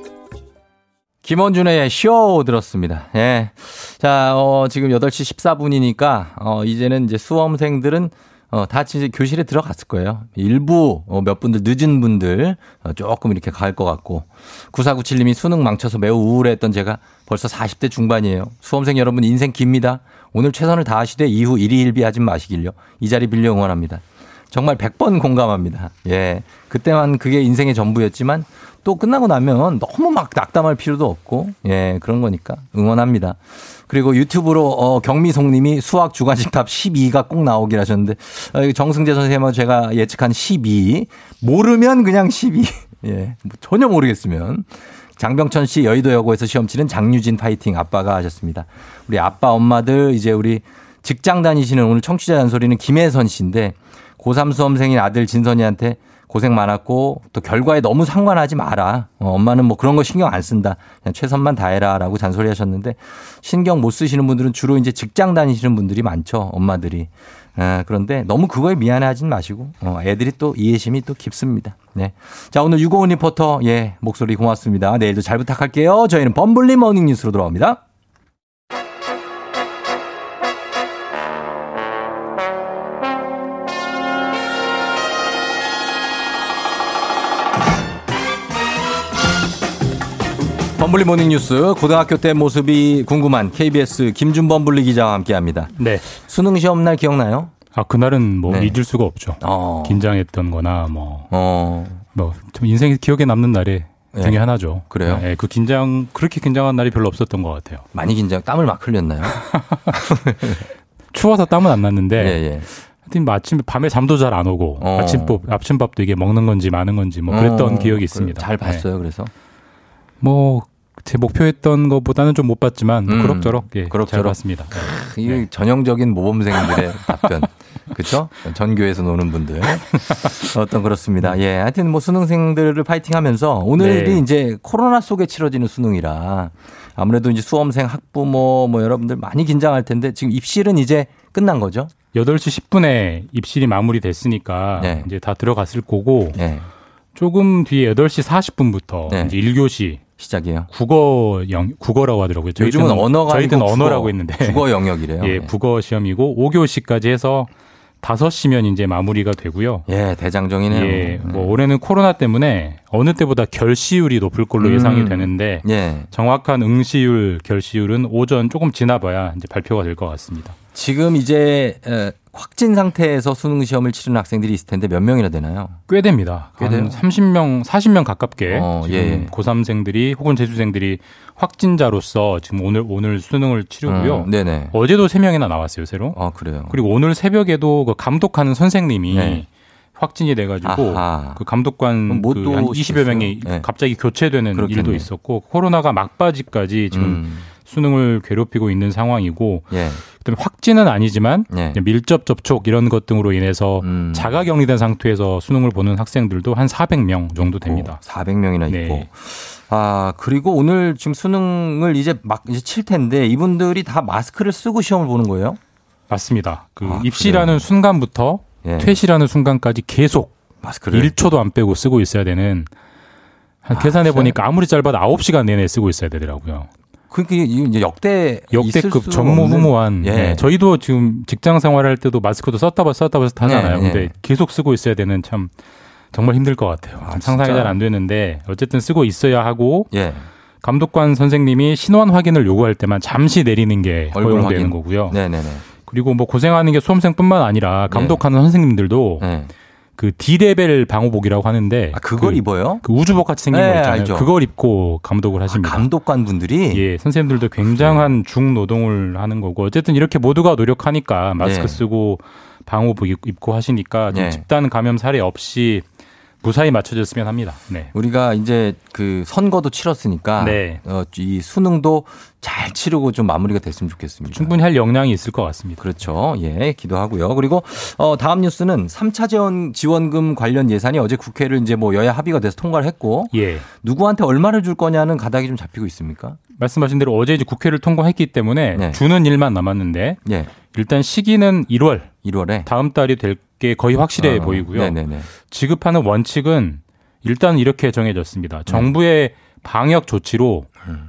김원준의 쇼 들었습니다. 예. 자, 어, 지금 여덟 시 십사 분이니까, 어, 이제는 이제 수험생들은, 어, 다 이제 교실에 들어갔을 거예요. 일부, 어, 몇 분들, 늦은 분들, 어, 조금 이렇게 갈 것 같고. 구사구칠님이 수능 망쳐서 매우 우울했던 제가 벌써 사십 대 중반이에요. 수험생 여러분 인생 깁니다. 오늘 최선을 다하시되 이후 일희일비 하진 마시길요. 이 자리 빌려 응원합니다. 정말 백 번 공감합니다. 예. 그때만 그게 인생의 전부였지만, 또 끝나고 나면 너무 막 낙담할 필요도 없고, 예, 그런 거니까 응원합니다. 그리고 유튜브로 어, 경미송님이 수학 주관식답 십이가 꼭 나오길 하셨는데, 어, 정승재 선생님은 제가 예측한 십이, 모르면 그냥 십이, 예, 전혀 모르겠으면. 장병천 씨 여의도여고에서 시험치는 장유진 파이팅 아빠가 하셨습니다. 우리 아빠 엄마들 이제 우리 직장 다니시는 오늘 청취자 잔소리는 김혜선 씨인데, 고삼 수험생인 아들 진선이한테 고생 많았고 또 결과에 너무 상관하지 마라. 어, 엄마는 뭐 그런 거 신경 안 쓴다. 그냥 최선만 다해라라고 잔소리 하셨는데, 신경 못 쓰시는 분들은 주로 이제 직장 다니시는 분들이 많죠. 엄마들이. 아, 그런데 너무 그거에 미안해하진 마시고, 어, 애들이 또 이해심이 또 깊습니다. 네. 자, 오늘 유고은 리포터, 예, 목소리 고맙습니다. 내일도 잘 부탁할게요. 저희는 범블리 머닝 뉴스로 돌아옵니다. 범블리 모닝뉴스, 고등학교 때 모습이 궁금한 케이비에스 김준범 분리 기자와 함께합니다. 네. 수능 시험 날 기억나요? 아, 그날은 뭐 네. 잊을 수가 없죠. 어. 긴장했던거나 뭐, 어. 뭐 좀 인생에 기억에 남는 날이 네. 중에 하나죠. 그래요? 네, 그 긴장 그렇게 긴장한 날이 별로 없었던 것 같아요. 많이 긴장, 땀을 막 흘렸나요? 추워서 땀은 안 났는데. 예, 예. 하여튼 아침 밤에 잠도 잘 안 오고 어. 아침밥 아침밥도 이게 먹는 건지 마는 건지 뭐 그랬던 어. 기억이 있습니다. 잘 봤어요, 네. 그래서. 뭐 제 목표했던 것보다는 좀 못 봤지만 음, 그럭저럭, 예, 그럭저럭 잘 봤습니다. 크, 이 네. 전형적인 모범생들의 답변, 그렇죠? 전교에서 노는 분들 어떤 그렇습니다. 예, 하여튼 뭐 수능생들을 파이팅하면서 오늘이 네. 이제 코로나 속에 치러지는 수능이라 아무래도 이제 수험생, 학부모 뭐 여러분들 많이 긴장할 텐데, 지금 입실은 이제 끝난 거죠? 여덟 시 십 분에 입실이 마무리됐으니까 네. 이제 다 들어갔을 거고 네. 조금 뒤에 여덟 시 사십 분부터 네. 이제 일 교시 시작이에요. 국어 영 국어라고 하더라고요. 요즘은 언어가 저희는 언어라고 국어, 했는데 국어 영역이래요. 예, 네. 국어 시험이고 오 교시까지 해서 다섯 시면 이제 마무리가 되고요. 예, 대장정이네요. 예, 뭐 네. 올해는 코로나 때문에 어느 때보다 결시율이 높을 걸로 음. 예상이 되는데 예. 정확한 응시율, 결시율은 오전 조금 지나봐야 이제 발표가 될 것 같습니다. 지금 이제 확진 상태에서 수능 시험을 치르는 학생들이 있을 텐데 몇 명이나 되나요? 꽤 됩니다. 꽤 돼요? 삼십 명, 사십 명 가깝게 어, 지금 예. 고삼생들이 혹은 재수생들이 확진자로서 지금 오늘 오늘 수능을 치르고요. 음, 네네. 어제도 세 명이나 나왔어요, 새로. 아, 그래요. 그리고 오늘 새벽에도 그 감독하는 선생님이 네. 확진이 돼가지고 아하. 그 감독관 그 한 이십여 명이 네. 갑자기 교체되는 그렇겠네. 일도 있었고, 코로나가 막바지까지 지금 음. 수능을 괴롭히고 있는 상황이고 예. 그다음에 확진은 아니지만 예. 밀접 접촉 이런 것 등으로 인해서 음. 자가격리된 상태에서 수능을 보는 학생들도 한 사백 명 정도 됩니다. 사백 명이나 네. 있고. 아, 그리고 오늘 지금 수능을 이제 막 이제 칠 텐데 이분들이 다 마스크를 쓰고 시험을 보는 거예요? 맞습니다. 그 아, 입시라는 그래요? 순간부터 예. 퇴시라는 순간까지 계속 마스크를 일 초도 안 빼고 쓰고 있어야 되는, 아, 계산해 보니까 아무리 짧아도 아홉 시간 내내 쓰고 있어야 되더라고요. 그게 이제 역대 역대급 전무후무한 예. 네. 저희도 지금 직장 생활할 때도 마스크도 썼다 봐 썼다 봐 하잖아요. 예. 근데 예. 계속 쓰고 있어야 되는, 참 정말 힘들 것 같아요. 아, 상상이 잘 안 되는데 어쨌든 쓰고 있어야 하고 예. 감독관 선생님이 신원 확인을 요구할 때만 잠시 내리는 게 허용되는 확인. 거고요. 네네네. 그리고 뭐 고생하는 게 수험생뿐만 아니라 감독하는 예. 선생님들도. 예. 그 D레벨 방호복이라고 하는데. 아, 그걸 그, 입어요? 그 우주복 같이 생긴 네, 거 있잖아요. 알죠. 그걸 입고 감독을 하십니다. 아, 감독관 분들이? 예, 선생님들도 굉장한 중노동을 하는 거고, 어쨌든 이렇게 모두가 노력하니까 마스크 네. 쓰고 방호복 입고 하시니까 네. 집단 감염 사례 없이 무사히 맞춰졌으면 합니다. 네. 우리가 이제 그 선거도 치렀으니까 네. 어, 이 수능도 잘 치르고 좀 마무리가 됐으면 좋겠습니다. 충분히 할 역량이 있을 것 같습니다. 그렇죠. 예, 기도하고요. 그리고 어, 다음 뉴스는 삼 차 재원 지원금 관련 예산이 어제 국회를 이제 뭐 여야 합의가 돼서 통과를 했고 예. 누구한테 얼마를 줄 거냐는 가닥이 좀 잡히고 있습니까? 말씀하신 대로 어제 이제 국회를 통과했기 때문에 네. 주는 일만 남았는데 네. 일단 시기는 일월, 일월에 다음 달이 될 게 거의 확실해 어, 보이고요. 네네네. 지급하는 원칙은 일단 이렇게 정해졌습니다. 정부의 네. 방역 조치로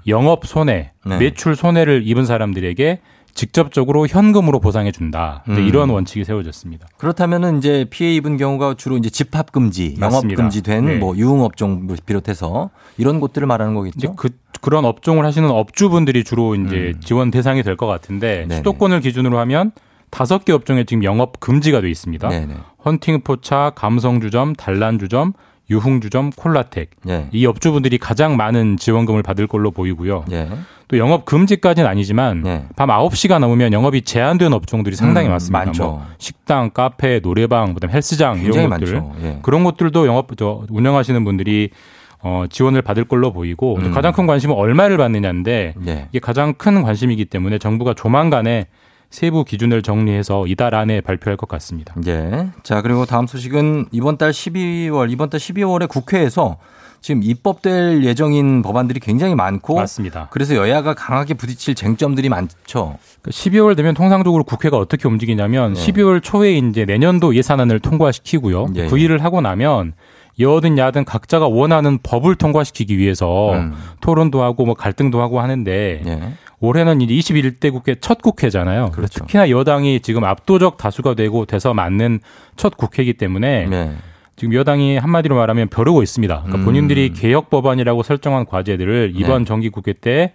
영업 손해, 네. 매출 손해를 입은 사람들에게 직접적으로 현금으로 보상해 준다. 음. 이런 원칙이 세워졌습니다. 그렇다면은 이제 피해 입은 경우가 주로 이제 집합 금지, 영업 금지된 네. 뭐 유흥 업종을 비롯해서 이런 곳들을 말하는 거겠죠. 이제 그 그런 업종을 하시는 업주분들이 주로 이제 음. 지원 대상이 될 것 같은데 네네. 수도권을 기준으로 하면 다섯 개 업종에 지금 영업 금지가 돼 있습니다. 네네. 헌팅포차, 감성주점, 단란주점, 유흥주점, 콜라텍. 네. 이 업주분들이 가장 많은 지원금을 받을 걸로 보이고요. 네. 또 영업 금지까지는 아니지만 네. 밤 아홉 시가 넘으면 영업이 제한된 업종들이 상당히 음, 많습니다. 많죠. 뭐 식당, 카페, 노래방, 그다음 헬스장 이런 것들. 예. 그런 것들도 영업 운영하시는 분들이 어, 지원을 받을 걸로 보이고 음. 가장 큰 관심은 얼마를 받느냐인데 네. 이게 가장 큰 관심이기 때문에 정부가 조만간에 세부 기준을 정리해서 이달 안에 발표할 것 같습니다. 네. 자, 그리고 다음 소식은 이번 달 십이월, 이번 달 십이월에 국회에서 지금 입법될 예정인 법안들이 굉장히 많고 맞습니다. 그래서 여야가 강하게 부딪힐 쟁점들이 많죠. 십이월 되면 통상적으로 국회가 어떻게 움직이냐면 네. 십이월 초에 이제 내년도 예산안을 통과시키고요. 네. 그 일을 하고 나면 여든 야든 각자가 원하는 법을 통과시키기 위해서 음. 토론도 하고 뭐 갈등도 하고 하는데 네. 올해는 이제 이십일 대 국회 첫 국회잖아요. 그렇죠. 특히나 여당이 지금 압도적 다수가 되고 돼서 맞는 첫 국회이기 때문에 네. 지금 여당이 한마디로 말하면 벼르고 있습니다. 그러니까 음. 본인들이 개혁 법안이라고 설정한 과제들을 이번 네. 정기국회 때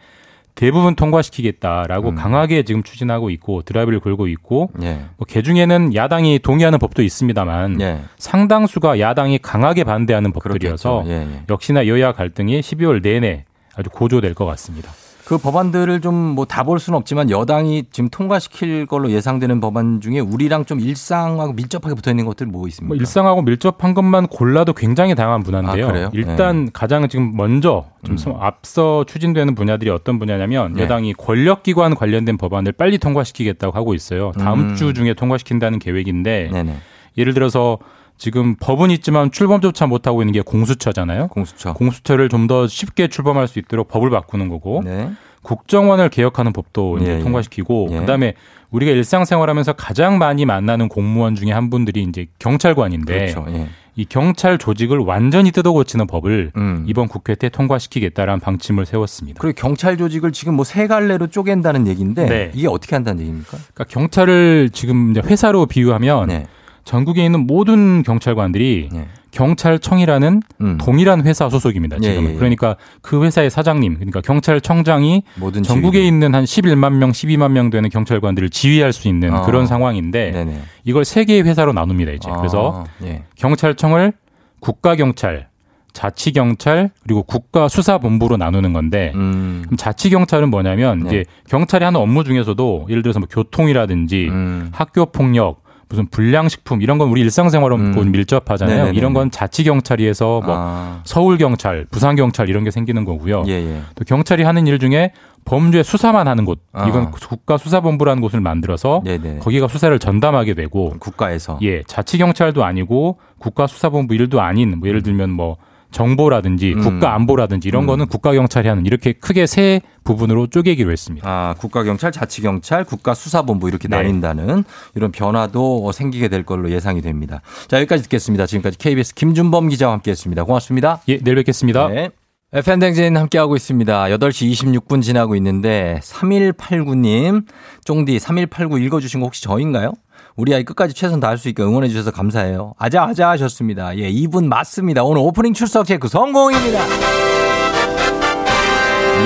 대부분 통과시키겠다라고 음. 강하게 지금 추진하고 있고 드라이브를 걸고 있고 예. 뭐 개중에는 야당이 동의하는 법도 있습니다만 예. 상당수가 야당이 강하게 반대하는 법들이어서 역시나 여야 갈등이 십이월 내내 아주 고조될 것 같습니다. 그 법안들을 좀 뭐 다 볼 수는 없지만 여당이 지금 통과시킬 걸로 예상되는 법안 중에 우리랑 좀 일상하고 밀접하게 붙어 있는 것들 뭐 있습니까? 뭐 일상하고 밀접한 것만 골라도 굉장히 다양한 분야인데요. 아, 일단 네. 가장 지금 먼저 좀 음. 앞서 추진되는 분야들이 어떤 분야냐면 네. 여당이 권력기관 관련된 법안을 빨리 통과시키겠다고 하고 있어요. 다음 음. 주 중에 통과시킨다는 계획인데 네네. 예를 들어서 지금 법은 있지만 출범조차 못하고 있는 게 공수처잖아요. 공수처. 공수처를 좀 더 쉽게 출범할 수 있도록 법을 바꾸는 거고 네. 국정원을 개혁하는 법도 이제 예, 통과시키고 예. 그다음에 우리가 일상생활하면서 가장 많이 만나는 공무원 중에 한 분들이 이제 경찰관인데 그렇죠. 예. 이 경찰 조직을 완전히 뜯어고치는 법을 음. 이번 국회 때 통과시키겠다라는 방침을 세웠습니다. 그리고 경찰 조직을 지금 뭐 세 갈래로 쪼갠다는 얘기인데 네. 이게 어떻게 한다는 얘기입니까? 그러니까 경찰을 지금 이제 회사로 비유하면 네. 전국에 있는 모든 경찰관들이 예. 경찰청이라는 음. 동일한 회사 소속입니다. 지금은. 예, 예. 그러니까 그 회사의 사장님, 그러니까 경찰청장이 전국에 지휘를. 있는 한 십일만 명, 십이만 명 되는 경찰관들을 지휘할 수 있는 아. 그런 상황인데 네네. 이걸 세 개의 회사로 나눕니다. 이제. 아. 그래서 예. 경찰청을 국가경찰, 자치경찰 그리고 국가수사본부로 나누는 건데 음. 그럼 자치경찰은 뭐냐면 네. 이제 경찰이 하는 업무 중에서도 예를 들어서 뭐 교통이라든지 음. 학교폭력 무슨 불량식품 이런 건 우리 일상생활하고 음. 밀접하잖아요. 네네네네. 이런 건 자치경찰위에서 뭐 아. 서울경찰, 부산경찰 이런 게 생기는 거고요. 예예. 또 경찰이 하는 일 중에 범죄 수사만 하는 곳. 아. 이건 국가수사본부라는 곳을 만들어서 네네. 거기가 수사를 전담하게 되고. 국가에서. 예, 자치경찰도 아니고 국가수사본부 일도 아닌 뭐 예를 들면 뭐 정보라든지 음. 국가안보라든지 이런 음. 거는 국가경찰이 하는 이렇게 크게 세 부분으로 쪼개기로 했습니다. 아, 국가경찰, 자치경찰, 국가수사본부 이렇게 네. 나뉜다는 이런 변화도 생기게 될 걸로 예상이 됩니다. 자, 여기까지 듣겠습니다. 지금까지 케이비에스 김준범 기자와 함께했습니다. 고맙습니다. 예, 내일 뵙겠습니다. 네. 에프엠 댕진 함께하고 있습니다. 여덟 시 이십육 분 지나고 있는데 삼일팔구 님, 쫑디 삼일팔구 읽어주신 거 혹시 저인가요? 우리 아이 끝까지 최선 다할 수 있게 응원해 주셔서 감사해요. 아자 아자 하셨습니다. 예, 이분 맞습니다. 오늘 오프닝 출석 체크 성공입니다.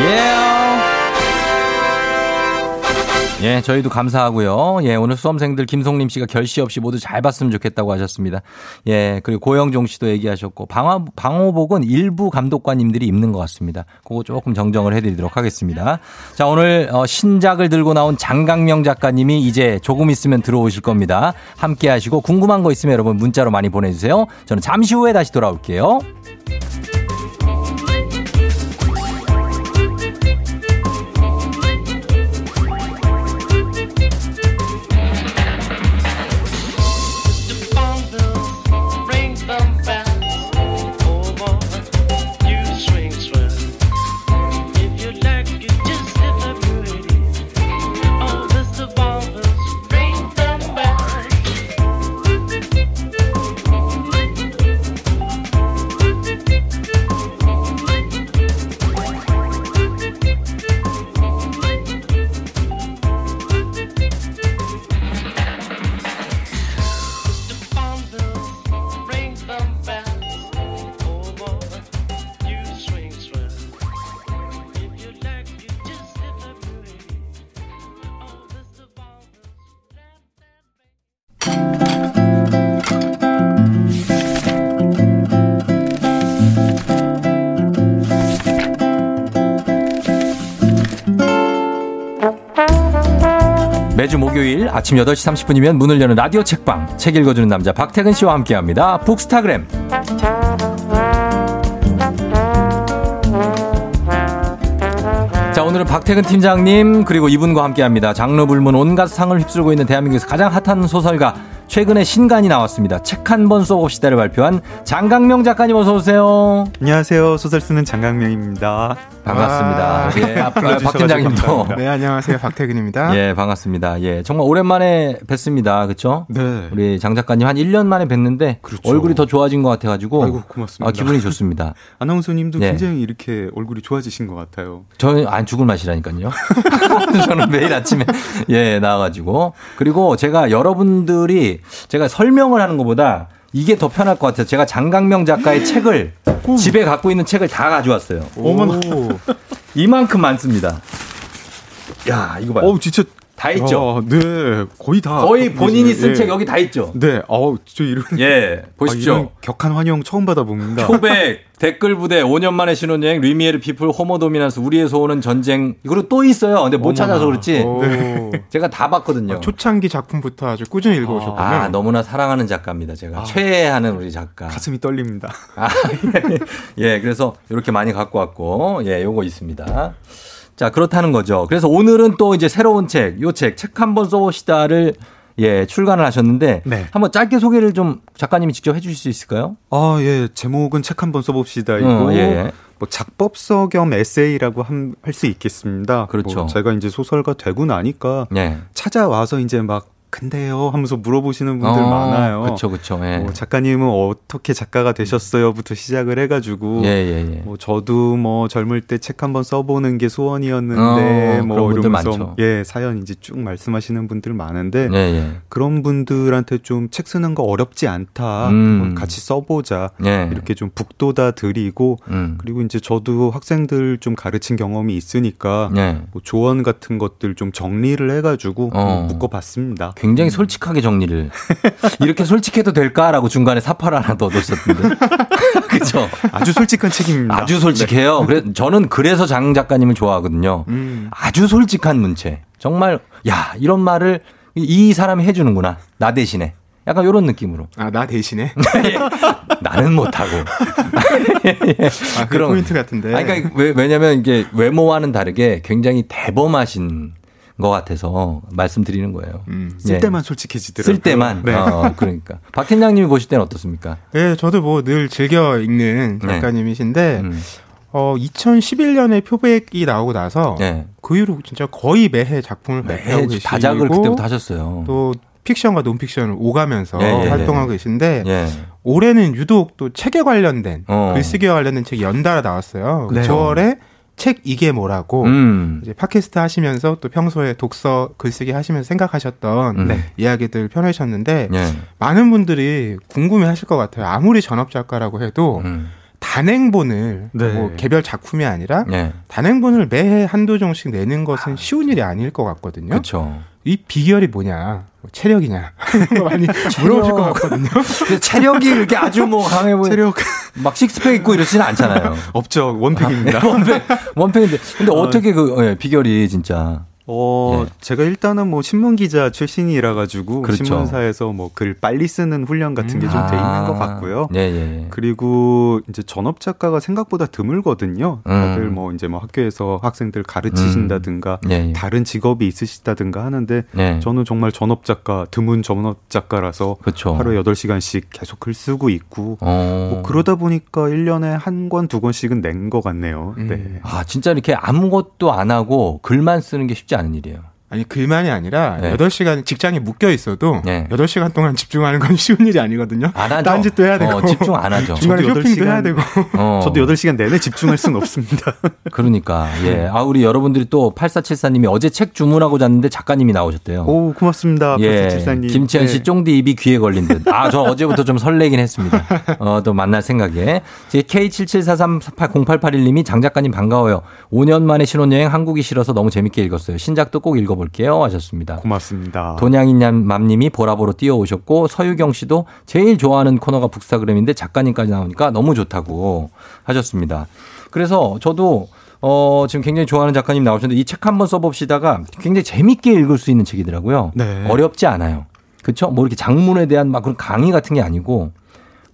예. Yeah. 예, 저희도 감사하고요. 예, 오늘 수험생들 김송림 씨가 결시 없이 모두 잘 봤으면 좋겠다고 하셨습니다. 예, 그리고 고영종 씨도 얘기하셨고, 방화, 방호복은 일부 감독관님들이 입는 것 같습니다. 그거 조금 정정을 해드리도록 하겠습니다. 자, 오늘 신작을 들고 나온 장강명 작가님이 이제 조금 있으면 들어오실 겁니다. 함께 하시고 궁금한 거 있으면 여러분 문자로 많이 보내주세요. 저는 잠시 후에 다시 돌아올게요. 매주 목요일 아침 여덟 시 삼십 분이면 문을 여는 라디오 책방, 책 읽어주는 남자 박태근 씨와 함께합니다. 북스타그램. 자, 오늘은 박태근 팀장님 그리고 이분과 함께합니다. 장르불문 온갖 상을 휩쓸고 있는 대한민국에서 가장 핫한 소설가, 최근에 신간이 나왔습니다. 책 한 번 써봅시다를 발표한 장강명 작가님 어서 오세요. 안녕하세요. 소설 쓰는 장강명입니다. 반갑습니다. 예, 아, 박 팀장님도. 네, 안녕하세요. 박태근입니다. 예, 반갑습니다. 예, 정말 오랜만에 뵀습니다. 그렇죠? 네. 우리 장 작가님 한 일 년 만에 뵀는데 그렇죠. 얼굴이 더 좋아진 것 같아가지고. 아이고, 고맙습니다. 아, 기분이 좋습니다. 아나운서님도 예. 굉장히 이렇게 얼굴이 좋아지신 것 같아요. 저는 안 죽을 맛이라니까요. 저는 매일 아침에 예 나와가지고. 그리고 제가 여러분들이 제가 설명을 하는 것보다 이게 더 편할 것 같아요. 제가 장강명 작가의 책을 오. 집에 갖고 있는 책을 다 가져왔어요. 어머나. 이만큼 많습니다. 야, 이거 봐요. 오, 진짜 다 있죠. 아, 네, 거의 다. 거의 본인이 쓴 책 예. 여기 다 있죠. 네, 아우 저 이런. 예, 보십시오. 아, 이런 격한 환영 처음 받아봅니다. 초백, 댓글 부대, 오 년 만에 신혼여행, 리미에르 피플, 호모 도미난스, 우리에서 오는 전쟁. 이거로 또 있어요. 근데 못 어머나. 찾아서 그렇지. 네. 제가 다 봤거든요. 아, 초창기 작품부터 아주 꾸준히 읽어오셨군요. 아, 너무나 사랑하는 작가입니다. 제가 아, 최애하는 우리 작가. 가슴이 떨립니다. 아, 예. 예, 그래서 이렇게 많이 갖고 왔고, 예, 요거 있습니다. 자, 그렇다는 거죠. 그래서 오늘은 또 이제 새로운 책, 요 책, 책 한 번 써봅시다를 예, 출간을 하셨는데 네. 한번 짧게 소개를 좀 작가님이 직접 해 주실 수 있을까요? 아, 예. 제목은 책 한 번 써봅시다이고 음, 예. 뭐 작법서 겸 에세이라고 할 수 있겠습니다. 그렇죠. 뭐 제가 이제 소설가 되고 나니까 예. 찾아와서 이제 막 근데요 하면서 물어보시는 분들 어, 많아요. 그렇죠, 그렇죠. 예. 뭐 작가님은 어떻게 작가가 되셨어요?부터 시작을 해가지고, 예, 예, 예. 뭐 저도 뭐 젊을 때 책 한번 써보는 게 소원이었는데, 어, 뭐 이러면서 예 사연 이제 쭉 말씀하시는 분들 많은데 예, 예. 그런 분들한테 좀 책 쓰는 거 어렵지 않다, 음. 같이 써보자 예. 이렇게 좀 북돋아 드리고 음. 그리고 이제 저도 학생들 좀 가르친 경험이 있으니까 예. 뭐 조언 같은 것들 좀 정리를 해가지고 어. 묶어봤습니다. 굉장히 솔직하게 정리를 이렇게 솔직해도 될까라고 중간에 사파를 하나 더 넣었었는데 그렇죠. 아주 솔직한 책입니다. 아주 솔직해요. 네. 그래, 저는 그래서 장 작가님을 좋아하거든요. 음. 아주 솔직한 문체. 정말 야 이런 말을 이 사람이 해주는구나. 나 대신에. 약간 이런 느낌으로. 아, 나 대신에? 나는 못하고. 아, 그 그런, 포인트 같은데. 아, 그러니까 왜, 왜냐면 이게 외모와는 다르게 굉장히 대범하신 것 같아서 말씀드리는 거예요. 음, 쓸 예. 때만 솔직해지더라고요. 쓸 때만. 네. 어, 그러니까 박 팀장님이 보실 때는 어떻습니까? 네, 저도 뭐 늘 즐겨 읽는 작가님이신데 네. 음. 어, 이천십일 년에 표백이 나오고 나서 네. 그 이후로 진짜 거의 매해 작품을 발표하고 계시고 다작을 그때부터 하셨어요. 또 픽션과 논픽션을 오가면서 예, 예, 활동하고 계신데 예. 올해는 유독 또 책에 관련된 어. 글쓰기와 관련된 책이 연달아 나왔어요. 네. 저월에 책 이게 뭐라고 음. 이제 팟캐스트 하시면서 또 평소에 독서 글쓰기 하시면서 생각하셨던 음. 네, 이야기들 펴내셨는데 예. 많은 분들이 궁금해하실 것 같아요. 아무리 전업 작가라고 해도 음. 단행본을 네. 뭐 개별 작품이 아니라 네. 단행본을 매해 한두 종씩 내는 것은 쉬운 일이 아닐 것 같거든요. 그렇죠. 이 비결이 뭐냐, 체력이냐 많이 물어보실 것 같거든요. 체력이 이렇게 아주 뭐 강해 보이는 체력 막 식스팩 있고 이러지는 않잖아요. 없죠. 원팩입니다. 아, 네. 원팩 원팩인데 근데 어, 어떻게 그 네, 비결이 진짜. 어 네. 제가 일단은 뭐 신문 기자 출신이라 가지고 그렇죠. 신문사에서 뭐 글 빨리 쓰는 훈련 같은 게 좀 돼 음. 있는 것 같고요. 네, 네. 그리고 이제 전업 작가가 생각보다 드물거든요. 음. 다들 뭐 이제 뭐 학교에서 학생들 가르치신다든가 음. 네, 네. 다른 직업이 있으시다든가 하는데 네. 저는 정말 전업 작가 드문 전업 작가라서 그렇죠. 하루 여덟 시간씩 계속 글 쓰고 있고 어. 뭐 그러다 보니까 일 년에 한 권 두 권씩은 낸 것 같네요. 음. 네. 아 진짜 이렇게 아무것도 안 하고 글만 쓰는 게 쉽지 않은 일이에요. 아니 글만이 아니라 네. 여덟 시간 직장에 묶여 있어도 네. 여덟 시간 동안 집중하는 건 쉬운 일이 아니거든요. 안 하죠. 딴짓도 해야 되고. 어, 집중 안 하죠. 중간에 저도 쇼핑도 여덟 시간, 해야 되고. 어. 저도 여덟 시간 내내 집중할 수는 없습니다. 그러니까. 예. 아 우리 여러분들이 또 팔사칠사님이 어제 책 주문하고 잤는데 작가님이 나오셨대요. 오 고맙습니다. 예. 팔사칠사님. 김치현 씨 네. 쫑디 입이 귀에 걸린 듯. 아 저 어제부터 좀 설레긴 했습니다. 어, 또 만날 생각에. 제 케이 칠칠사삼 공팔팔일님이 장 작가님 반가워요. 오 년 만에 신혼여행 한국이 싫어서 너무 재밌게 읽었어요. 신작도 꼭 읽어 볼게요 하셨습니다. 고맙습니다. 돈양인맘님이 보라보로 뛰어오셨고 서유경 씨도 제일 좋아하는 코너가 북스타그램인데 작가님까지 나오니까 너무 좋다고 하셨습니다. 그래서 저도 어, 지금 굉장히 좋아하는 작가님 나오셨는데 이 책 한번 써봅시다가 굉장히 재밌게 읽을 수 있는 책이더라고요. 네. 어렵지 않아요. 그렇죠? 뭐 이렇게 작문에 대한 막 그런 강의 같은 게 아니고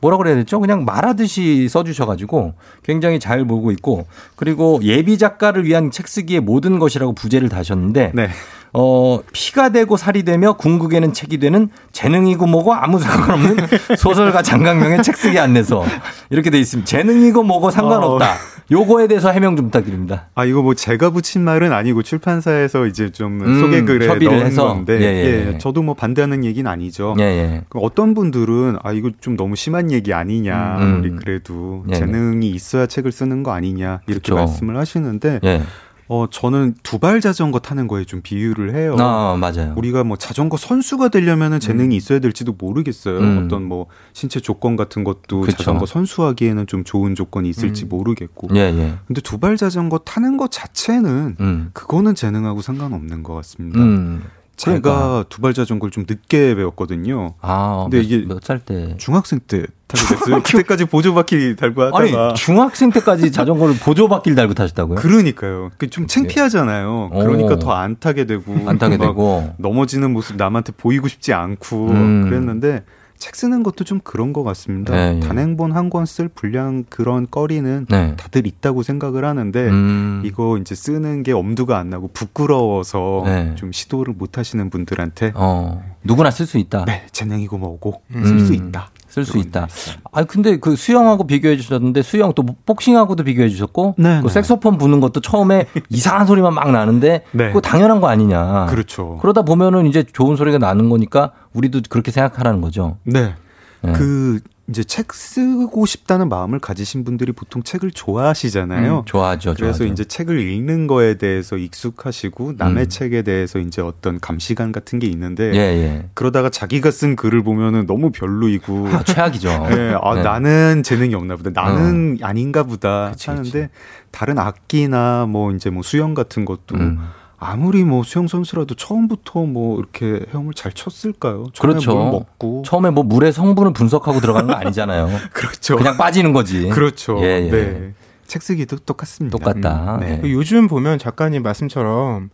뭐라 그래야 되죠? 그냥 말하듯이 써주셔가지고 굉장히 잘 보고 있고 그리고 예비 작가를 위한 책 쓰기의 모든 것이라고 부제를 다셨는데 네. 어, 피가 되고 살이 되며 궁극에는 책이 되는 재능이고 뭐고 아무 상관없는 소설가 장강명의 책 쓰기 안내서 이렇게 돼 있습니다. 재능이고 뭐고 상관없다. 어. 요거에 대해서 해명 좀 부탁드립니다. 아 이거 뭐 제가 붙인 말은 아니고 출판사에서 이제 좀 음, 소개글에 협의를 해서 건데 예, 예, 예. 저도 뭐 반대하는 얘기는 아니죠. 예, 예. 어떤 분들은 아 이거 좀 너무 심한 얘기 아니냐 음, 우리 그래도 예, 재능이 있어야 책을 쓰는 거 아니냐 이렇게 그렇죠. 말씀을 하시는데. 예. 어 저는 두발 자전거 타는 거에 좀 비유를 해요. 아 맞아요. 우리가 뭐 자전거 선수가 되려면은 재능이 음. 있어야 될지도 모르겠어요. 음. 어떤 뭐 신체 조건 같은 것도 그쵸. 자전거 선수하기에는 좀 좋은 조건이 있을지 음. 모르겠고. 예예. 예. 근데 두발 자전거 타는 것 자체는 음. 그거는 재능하고 상관없는 것 같습니다. 음. 제가 그러니까. 두발 자전거를 좀 늦게 배웠거든요. 아, 근데 몇, 이게 몇 살 때? 중학생 때 타게 됐어요. 그때까지 보조바퀴 달고 하다가 아니 중학생 때까지 자전거를 보조바퀴를 달고 타셨다고요? 그러니까요. 그게 좀 창피하잖아요. 오. 그러니까 더 안 타게 되고 안 타게 되고 넘어지는 모습 남한테 보이고 싶지 않고 음. 그랬는데 책 쓰는 것도 좀 그런 것 같습니다. 네, 단행본 한 권 쓸 분량 그런 거리는 네. 다들 있다고 생각을 하는데 음. 이거 이제 쓰는 게 엄두가 안 나고 부끄러워서 네. 좀 시도를 못 하시는 분들한테 어, 누구나 쓸 수 있다. 네, 재능이고 뭐고 음. 쓸 수 있다. 쓸 수 있다. 아 근데 그 수영하고 비교해 주셨는데 수영 또 복싱하고도 비교해 주셨고 그 색소폰 부는 것도 처음에 이상한 소리만 막 나는데 네. 그거 당연한 거 아니냐. 그렇죠. 그러다 보면은 이제 좋은 소리가 나는 거니까 우리도 그렇게 생각하라는 거죠. 네. 네. 그 이제 책 쓰고 싶다는 마음을 가지신 분들이 보통 책을 좋아하시잖아요. 음, 좋아하죠. 그래서 좋아하죠. 이제 책을 읽는 거에 대해서 익숙하시고 남의 음. 책에 대해서 이제 어떤 감시감 같은 게 있는데 예, 예. 그러다가 자기가 쓴 글을 보면은 너무 별로이고 아, 최악이죠. 네, 아, 네. 나는 재능이 없나 보다. 나는 음. 아닌가 보다 그치, 하는데 그치. 다른 악기나 뭐 이제 뭐 수영 같은 것도 음. 아무리 뭐 수영 선수라도 처음부터 뭐 이렇게 헤엄을 잘 쳤을까요? 처음에 그렇죠. 물 먹고 처음에 뭐 물의 성분을 분석하고 들어가는 거 아니잖아요. 그렇죠. 그냥 빠지는 거지. 그렇죠. 예, 예. 네. 책 쓰기도 똑같습니다. 똑같다. 음, 네. 네. 요즘 보면 작가님 말씀처럼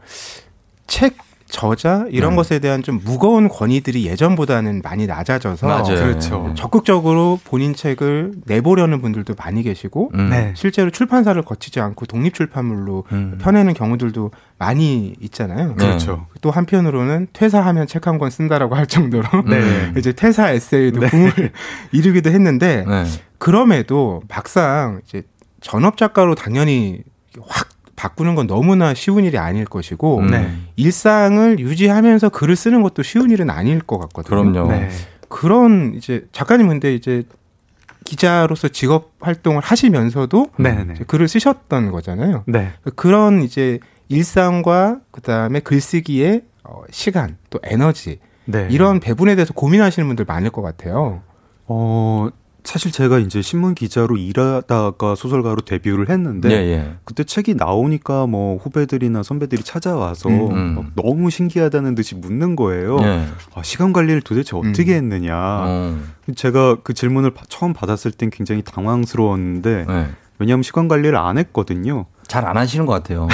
책 저자 이런 네. 것에 대한 좀 무거운 권위들이 예전보다는 많이 낮아져서 맞아요. 그렇죠. 적극적으로 본인 책을 내보려는 분들도 많이 계시고 음. 네. 실제로 출판사를 거치지 않고 독립 출판물로 음. 펴내는 경우들도 많이 있잖아요. 그렇죠. 네. 또 한편으로는 퇴사하면 책 한 권 쓴다라고 할 정도로 네. 이제 퇴사 에세이도 붐을 네. 이루기도 했는데 네. 그럼에도 막상 이제 전업 작가로 당연히 확 바꾸는 건 너무나 쉬운 일이 아닐 것이고 네. 일상을 유지하면서 글을 쓰는 것도 쉬운 일은 아닐 것 같거든요. 그럼요. 네. 그런 이제 작가님 근데 이제 기자로서 직업 활동을 하시면서도 네, 네. 글을 쓰셨던 거잖아요. 네. 그런 이제 일상과 그다음에 글쓰기의 시간 또 에너지 네. 이런 배분에 대해서 고민하시는 분들 많을 것 같아요. 어. 사실 제가 이제 신문 기자로 일하다가 소설가로 데뷔를 했는데 예, 예. 그때 책이 나오니까 뭐 후배들이나 선배들이 찾아와서 음, 음. 막 너무 신기하다는 듯이 묻는 거예요. 예. 아, 시간 관리를 도대체 어떻게 음. 했느냐. 음. 제가 그 질문을 처음 받았을 땐 굉장히 당황스러웠는데 예. 왜냐하면 시간 관리를 안 했거든요. 잘 안 하시는 것 같아요.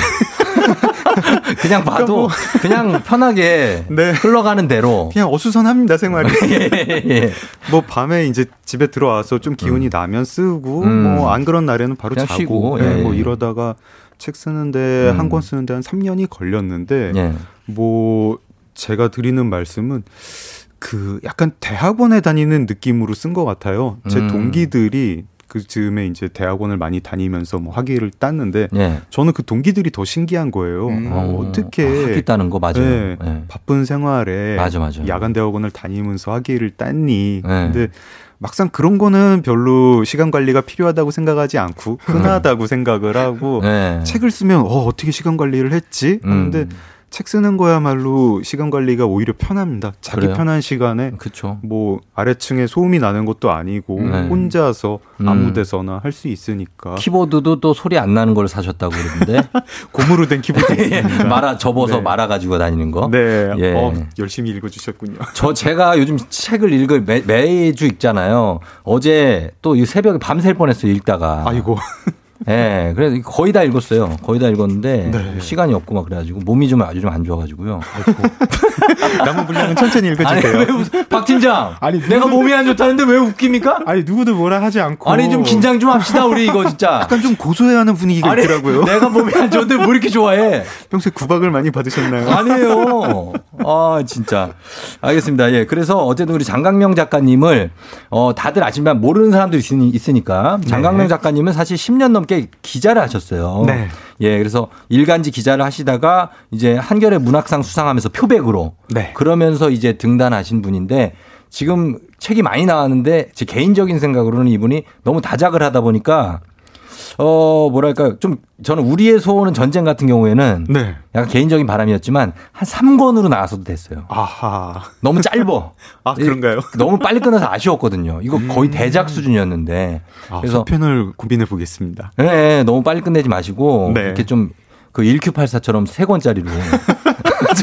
그냥 봐도 그냥 편하게 네. 흘러가는 대로 그냥 어수선합니다 생활이. 예, 예. 뭐 밤에 이제 집에 들어와서 좀 기운이 음. 나면 쓰고 음. 뭐 안 그런 날에는 바로 자고 쉬고. 예, 예. 뭐 이러다가 책 쓰는데 음. 한 권 쓰는데 한 삼 년이 걸렸는데 예. 뭐 제가 드리는 말씀은 그 약간 대학원에 다니는 느낌으로 쓴 것 같아요. 제 음. 동기들이 그 즈음에 이제 대학원을 많이 다니면서 뭐 학위를 땄는데 예. 저는 그 동기들이 더 신기한 거예요. 음. 아, 어떻게 아, 학위 따는 거 맞아요. 예, 예. 바쁜 생활에 맞아, 맞아. 야간 대학원을 다니면서 학위를 땄니. 예. 근데 막상 그런 거는 별로 시간 관리가 필요하다고 생각하지 않고 흔하다고 음. 생각을 하고 예. 책을 쓰면 어, 어떻게 시간 관리를 했지? 하는데 음. 책 쓰는 거야말로 시간 관리가 오히려 편합니다. 자기 그래요? 편한 시간에 그쵸. 뭐 아래층에 소음이 나는 것도 아니고 네. 혼자서 아무 데서나 음. 할 수 있으니까. 키보드도 또 소리 안 나는 걸 사셨다고 그러는데 고무로 된 키보드 예. 말아 접어서 네. 말아 가지고 다니는 거. 네, 예. 어, 열심히 읽어주셨군요. 저 제가 요즘 책을 읽을 매, 매주 읽잖아요. 어제 또 이 새벽에 밤샐 뻔했어요 읽다가. 아이고. 예, 네, 그래서 거의 다 읽었어요. 거의 다 읽었는데 네. 시간이 없고 막 그래가지고 몸이 좀 아주 좀 안 좋아가지고요. 남은 분량은 천천히 읽어주세요. 아니, 왜 박 팀장, 아니 내가 몸이 안 좋다는데 왜 웃깁니까? 아니 누구도 뭐라 하지 않고. 아니 좀 긴장 좀 합시다 우리 이거 진짜. 약간 좀 고소해하는 분위기가 아니, 있더라고요. 내가 몸이 안 좋은데 뭐 이렇게 좋아해? 평소에 구박을 많이 받으셨나요? 아니에요. 아 진짜. 알겠습니다. 예, 그래서 어쨌든 우리 장강명 작가님을 어, 다들 아시지만 모르는 사람도 있으니까 장강명 네. 작가님은 사실 십 년 넘게 기자를 하셨어요. 네. 예, 그래서 일간지 기자를 하시다가 이제 한겨레 문학상 수상하면서 표백으로 네. 그러면서 이제 등단하신 분인데 지금 책이 많이 나왔는데 제 개인적인 생각으로는 이분이 너무 다작을 하다 보니까 어 뭐랄까 좀 저는 우리의 소원은 전쟁 같은 경우에는 네. 약간 개인적인 바람이었지만 한 삼 권으로 나왔어도 됐어요. 아하. 너무 짧아. 아 그런가요? 너무 빨리 끝나서 아쉬웠거든요. 이거 거의 음. 대작 수준이었는데. 아, 그래서 편을 고민해 보겠습니다. 네, 너무 빨리 끝내지 마시고 네. 이렇게 좀 그 일큐팔사처럼 세 권짜리로.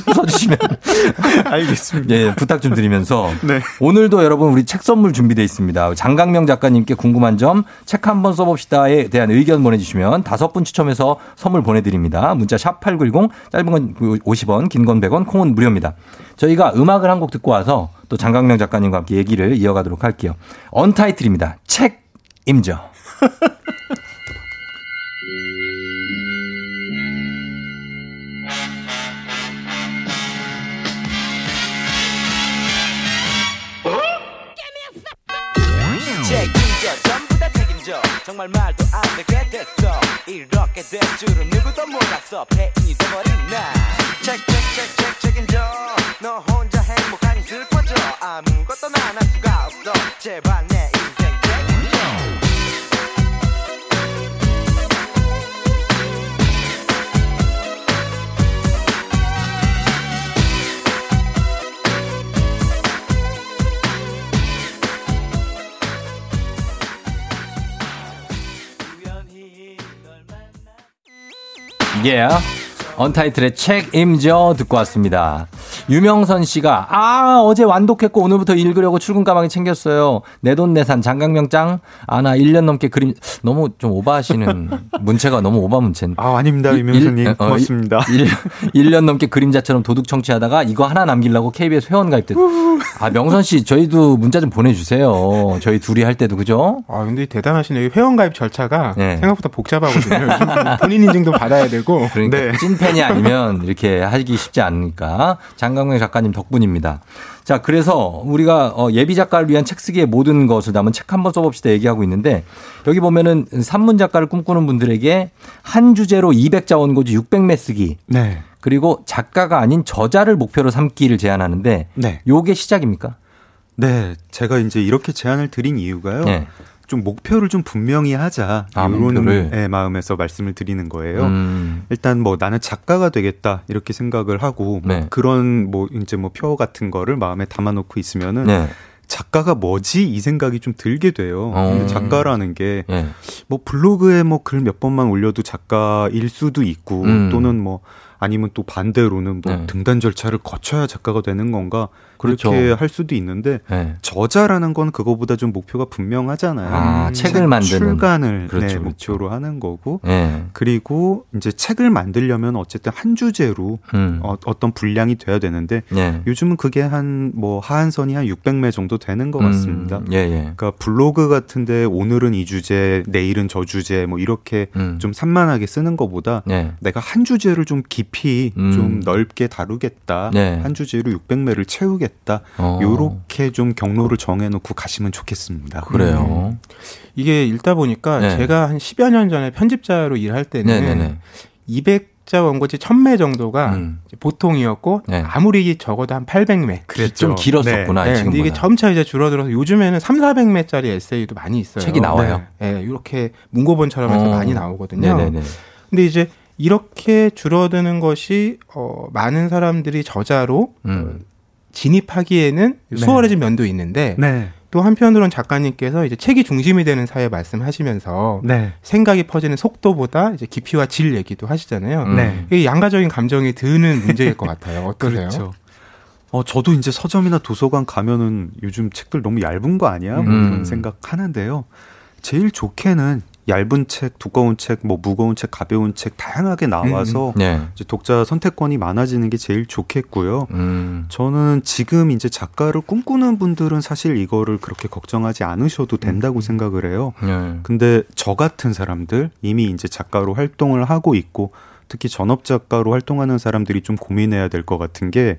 좀 써주시면 알겠습니다. 예, 부탁 좀 드리면서 네. 오늘도 여러분 우리 책 선물 준비되어 있습니다. 장강명 작가님께 궁금한 점 책 한번 써봅시다에 대한 의견 보내주시면 다섯 분 추첨해서 선물 보내드립니다. 문자 샵 팔구일공 짧은 건 오십 원 긴 건 백 원 콩은 무료입니다. 저희가 음악을 한 곡 듣고 와서 또 장강명 작가님과 함께 얘기를 이어가도록 할게요. 언타이틀입니다. 책 임저. 전부 다 책임져 정말 말도 안 되게 됐어 이렇게 될 줄은 누구도 몰랐어 패인이 돼버린 나 책책책책 책임져 너 혼자 행복하니 슬퍼져 아무것도 난 할 수가 없어 제발 내 인생 책임져 예, yeah. 언타이틀의 책 임저 듣고 왔습니다. 유명선 씨가 아 어제 완독했고 오늘부터 읽으려고 출근 가방에 챙겼어요. 내돈내산 장강명 짱. 아 나 일 년 넘게 그림 너무 좀 오버하시는 문체가 너무 오버 문체인데. 아 아닙니다 유명선님 고맙습니다. 일, 일 년 넘게 그림자처럼 도둑 청취하다가 이거 하나 남기려고 케이비에스 회원 가입됐. 아 명선 씨 저희도 문자 좀 보내주세요. 저희 둘이 할 때도 그죠? 아 근데 대단하시네요. 회원 가입 절차가 네. 생각보다 복잡하거든요. 본인 인증도 받아야 되고. 그러니까 네. 찐팬이 아니면 이렇게 하기 쉽지 않으니까. 장강명 작가님 덕분입니다. 자, 그래서 우리가 예비 작가를 위한 책 쓰기의 모든 것을 담은 책 한번 써봅시다 얘기하고 있는데 여기 보면은 산문 작가를 꿈꾸는 분들에게 한 주제로 이백 자 원고지 육백 매 쓰기. 네. 그리고 작가가 아닌 저자를 목표로 삼기를 제안하는데 네. 요게 시작입니까? 네. 제가 이제 이렇게 제안을 드린 이유가요. 네. 좀 목표를 좀 분명히 하자 아, 이런 마음에서 말씀을 드리는 거예요. 음. 일단 뭐 나는 작가가 되겠다 이렇게 생각을 하고 네. 뭐 그런 뭐 이제 뭐 표 같은 거를 마음에 담아놓고 있으면은. 네. 작가가 뭐지? 이 생각이 좀 들게 돼요. 어. 근데 작가라는 게 뭐 예. 블로그에 뭐 글 몇 번만 올려도 작가일 수도 있고 음. 또는 뭐 아니면 또 반대로는 뭐 네. 등단 절차를 거쳐야 작가가 되는 건가 그렇게 그렇죠. 할 수도 있는데 네. 저자라는 건 그거보다 좀 목표가 분명하잖아요. 아, 음, 책을 만드는 출간을 그렇죠, 네, 그렇죠. 목표로 하는 거고 네. 그리고 이제 책을 만들려면 어쨌든 한 주제로 음. 어, 어떤 분량이 돼야 되는데 네. 요즘은 그게 한 뭐 하한선이 한 육백 매 정도 되는 것 같습니다. 음, 예, 예. 그러니까 블로그 같은데 오늘은 이 주제, 내일은 저 주제 뭐 이렇게 음. 좀 산만하게 쓰는 것보다 네. 내가 한 주제를 좀 깊이 깊이 음. 좀 넓게 다루겠다. 네. 한 주제로 육백 매를 채우겠다. 어. 요렇게 좀 경로를 정해놓고 가시면 좋겠습니다. 그래요. 음. 이게 읽다 보니까 네. 제가 한 십여 년 전에 편집자로 일할 때는 네네네. 이백 자 원고지 천 매 정도가 음. 보통이었고 네. 아무리 적어도 한 팔백 매. 그랬죠. 좀 길었었구나. 네. 네. 근데 이게 점차 이제 줄어들어서 요즘에는 삼사백 매짜리 에세이도 많이 있어요. 책이 나와요. 네. 네. 이렇게 문고본처럼 해서 어. 많이 나오거든요. 네네네. 근데 이제 이렇게 줄어드는 것이 어, 많은 사람들이 저자로 음. 진입하기에는 네. 수월해진 면도 있는데 네. 또 한편으로는 작가님께서 이제 책이 중심이 되는 사회 말씀하시면서 네. 생각이 퍼지는 속도보다 이제 깊이와 질 얘기도 하시잖아요. 네. 이게 양가적인 감정이 드는 문제일 것 같아요. 어떠세요? 그렇죠. 어, 저도 이제 서점이나 도서관 가면은 요즘 책들 너무 얇은 거 아니야? 뭐 음. 그런 생각하는데요. 제일 좋게는 얇은 책, 두꺼운 책, 뭐 무거운 책, 가벼운 책 다양하게 나와서 음, 네. 이제 독자 선택권이 많아지는 게 제일 좋겠고요. 음. 저는 지금 이제 작가를 꿈꾸는 분들은 사실 이거를 그렇게 걱정하지 않으셔도 된다고 생각을 해요. 네. 근데 저 같은 사람들 이미 이제 작가로 활동을 하고 있고 특히 전업 작가로 활동하는 사람들이 좀 고민해야 될 것 같은 게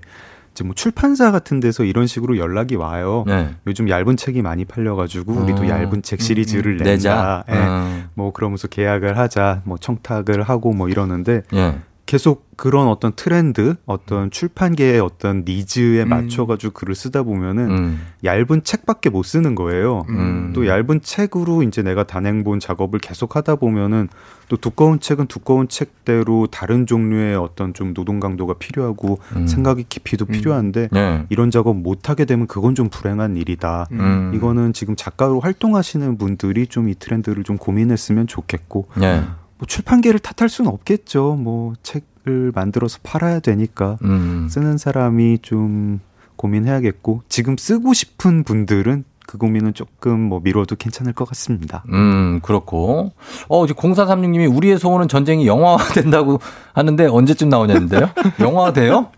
이제 뭐 출판사 같은 데서 이런 식으로 연락이 와요. 네. 요즘 얇은 책이 많이 팔려가지고 우리도 어. 얇은 책 시리즈를 음, 내자. 네. 어. 뭐 그러면서 계약을 하자. 뭐 청탁을 하고 뭐 이러는데 예. 계속 그런 어떤 트렌드, 어떤 출판계의 어떤 니즈에 음. 맞춰가지고 글을 쓰다 보면은 음. 얇은 책밖에 못 쓰는 거예요. 음. 또 얇은 책으로 이제 내가 단행본 작업을 계속 하다 보면은 또 두꺼운 책은 두꺼운 책대로 다른 종류의 어떤 좀 노동 강도가 필요하고 음. 생각의 깊이도 음. 필요한데 네. 이런 작업 못하게 되면 그건 좀 불행한 일이다. 음. 이거는 지금 작가로 활동하시는 분들이 좀 이 트렌드를 좀 고민했으면 좋겠고 네. 뭐 출판계를 탓할 수는 없겠죠. 뭐 책을 만들어서 팔아야 되니까 음. 쓰는 사람이 좀 고민해야겠고 지금 쓰고 싶은 분들은 그 고민은 조금 뭐 미뤄도 괜찮을 것 같습니다. 음, 그렇고. 어, 지금 공사삼육 님이 우리의 소원은 전쟁이 영화화 된다고 하는데 언제쯤 나오냐는데요? 영화화 돼요?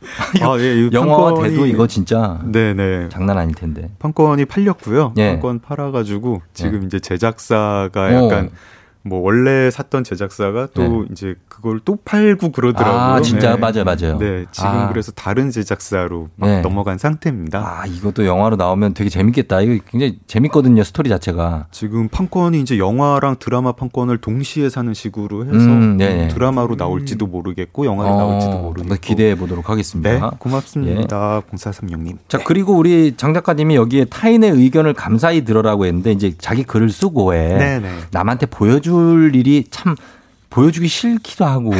아, 예, 영화화 판권이, 돼도 이거 진짜. 네네. 장난 아닐 텐데. 판권이 팔렸고요. 예. 판권 팔아가지고 지금 예. 이제 제작사가 약간 오. 뭐 원래 샀던 제작사가 또 네. 이제 그걸 또 팔고 그러더라고요. 아 진짜 네. 맞아요, 맞아요. 네, 지금 아. 그래서 다른 제작사로 막 네. 넘어간 상태입니다. 아 이것도 영화로 나오면 되게 재밌겠다. 이거 굉장히 재밌거든요, 스토리 자체가. 지금 판권이 이제 영화랑 드라마 판권을 동시에 사는 식으로 해서 음, 네. 드라마로 나올지도 모르겠고 영화로 어, 나올지도 모르겠고 기대해 보도록 하겠습니다. 네, 고맙습니다, 예. 공사삼육 님. 자 그리고 우리 장 작가님이 여기에 타인의 의견을 감사히 들어라고 했는데 이제 자기 글을 쓰고 해 네, 네. 남한테 보여주 일이 참 보여주기 싫기도 하고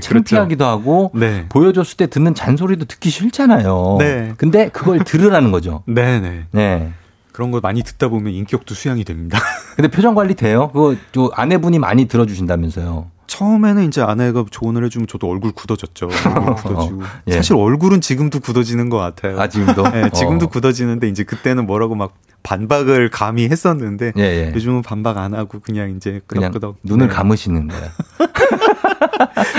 창피하기도 그렇죠. 하고 네. 보여줬을 때 듣는 잔소리도 듣기 싫잖아요. 네. 근데 그걸 들으라는 거죠. 네네. 네. 그런 걸 많이 듣다 보면 인격도 수양이 됩니다. 근데 표정 관리 돼요? 그거 저 아내분이 많이 들어주신다면서요. 처음에는 이제 아내가 조언을 해주면 저도 얼굴 굳어졌죠. 얼굴 굳어지고. 예. 사실 얼굴은 지금도 굳어지는 것 같아요. 아, 지금도? 네, 지금도 어. 굳어지는데 이제 그때는 뭐라고 막 반박을 감히 했었는데 예, 예. 요즘은 반박 안 하고 그냥 이제 끄덕끄덕. 눈을 네. 감으시는 거예요.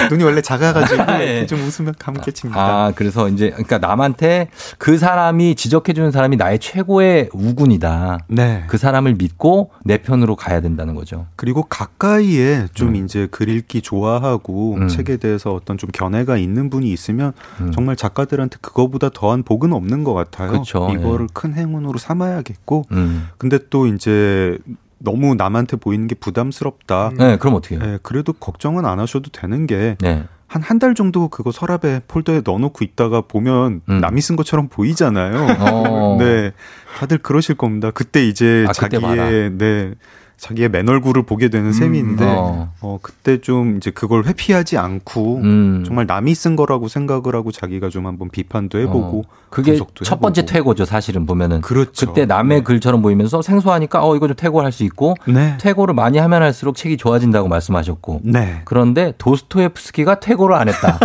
눈이 원래 작아가지고 예. 좀 웃으면 감겠습니다. 아, 그래서 이제 그러니까 남한테 그 사람이 지적해주는 사람이 나의 최고의 우군이다. 네. 그 사람을 믿고 내 편으로 가야 된다는 거죠. 그리고 가까이에 좀 음. 이제 글 읽기 좋아하고 음. 책에 대해서 어떤 좀 견해가 있는 분이 있으면 음. 정말 작가들한테 그거보다 더한 복은 없는 것 같아요. 그렇죠. 이거를 예. 큰 행운으로 삼아야겠고 음. 근데 또 이제 너무 남한테 보이는 게 부담스럽다. 네, 그럼 어떻게 해요? 네, 그래도 걱정은 안 하셔도 되는 게 네. 한 한 달 정도 그거 서랍에 폴더에 넣어놓고 있다가 보면 음. 남이 쓴 것처럼 보이잖아요. 네, 다들 그러실 겁니다. 그때 이제 아, 자기의 그때 네, 자기의 맨 얼굴을 보게 되는 셈인데, 음, 어. 어, 그때 좀 이제 그걸 회피하지 않고, 음. 정말 남이 쓴 거라고 생각을 하고 자기가 좀 한번 비판도 해보고, 어. 그게 첫 번째 해보고. 퇴고죠, 사실은 보면은. 그렇죠. 그때 남의 네. 글처럼 보이면서 생소하니까, 어, 이거 좀 퇴고를 할 수 있고, 네. 퇴고를 많이 하면 할수록 책이 좋아진다고 말씀하셨고, 네. 그런데 도스토옙스키가 퇴고를 안 했다.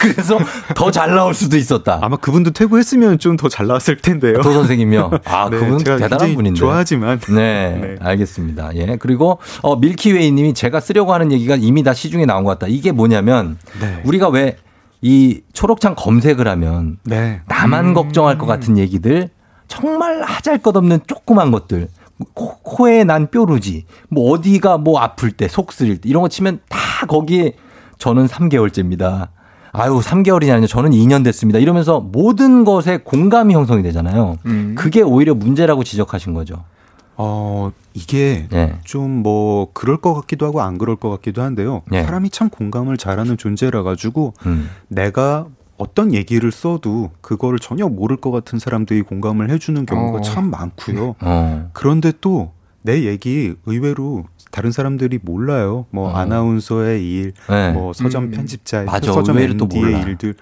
그래서 더 잘 나올 수도 있었다. 아마 그분도 퇴고했으면 좀 더 잘 나왔을 텐데요. 도 선생님요. 아, 네, 그분은 대단한 분인데. 좋아하지만. 네, 네. 알겠습니다. 예. 그리고 어, 밀키웨이님이 제가 쓰려고 하는 얘기가 이미 다 시중에 나온 것 같다. 이게 뭐냐면 네. 우리가 왜 이 초록창 검색을 하면 네. 나만 음. 걱정할 것 같은 얘기들, 정말 하잘것없는 조그만 것들, 코, 코에 난 뾰루지, 뭐 어디가 뭐 아플 때, 속 쓰릴 때 이런 거 치면 다 거기에 저는 삼 개월째입니다. 아유, 삼 개월이냐요. 저는 이 년 됐습니다. 이러면서 모든 것에 공감이 형성이 되잖아요. 음. 그게 오히려 문제라고 지적하신 거죠. 어, 이게 네. 좀 뭐 그럴 것 같기도 하고 안 그럴 것 같기도 한데요. 네. 사람이 참 공감을 잘하는 존재라 가지고 음. 내가 어떤 얘기를 써도 그거를 전혀 모를 것 같은 사람들이 공감을 해주는 경우가 어. 참 많고요. 어. 그런데 또 내 얘기 의외로 다른 사람들이 몰라요. 뭐 어. 아나운서의 일, 네. 뭐 서점 음. 편집자의 맞아, 서점 엠디의 일들.